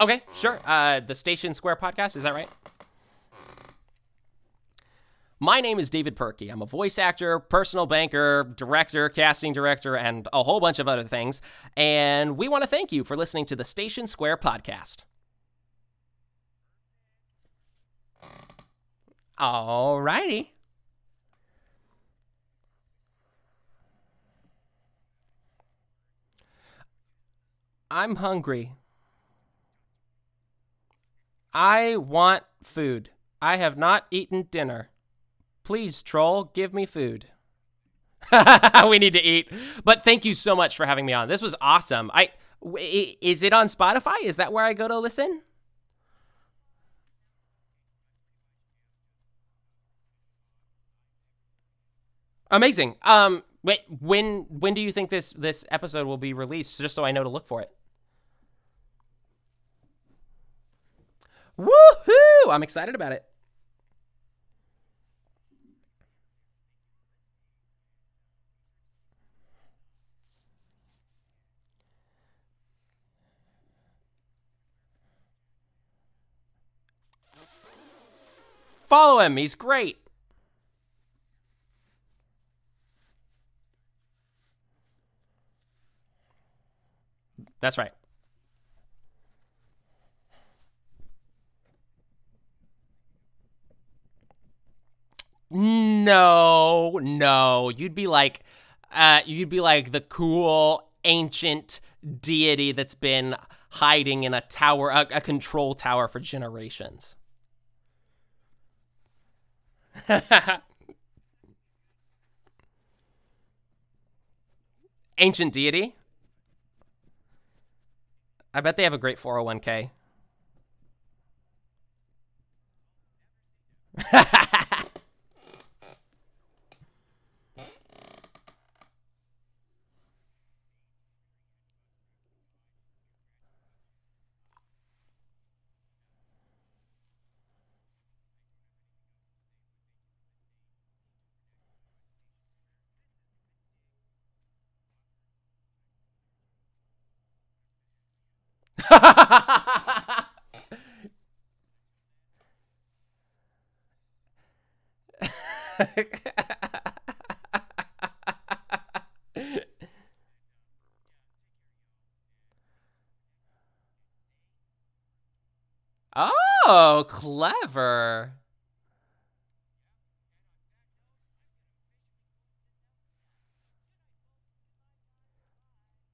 Okay, sure. Uh, the Station Square podcast, is that right? My name is David Purkey. I'm a voice actor, personal banker, director, casting director, and a whole bunch of other things. And we want to thank you for listening to the Station Square Podcast. All righty. I'm hungry. I want food. I have not eaten dinner. Please, troll, give me food. We need to eat. But thank you so much for having me on. This was awesome. I w- is it on Spotify? Is that where I go to listen? Amazing. Um, wait, when when do you think this this episode will be released? Just so I know to look for it. Woohoo! I'm excited about it. Follow him. He's great. That's right. No, no. You'd be like, uh, you'd be like the cool ancient deity that's been hiding in a tower, a, a control tower for generations. Ancient deity? I bet they have a great four oh one k. Oh, clever.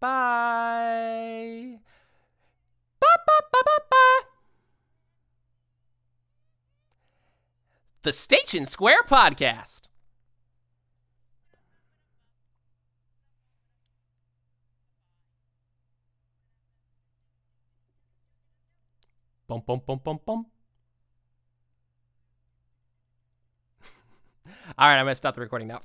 Bye. The Station Square Podcast. Bum, bum, bum, bum, bum. All right, I'm going to stop the recording now.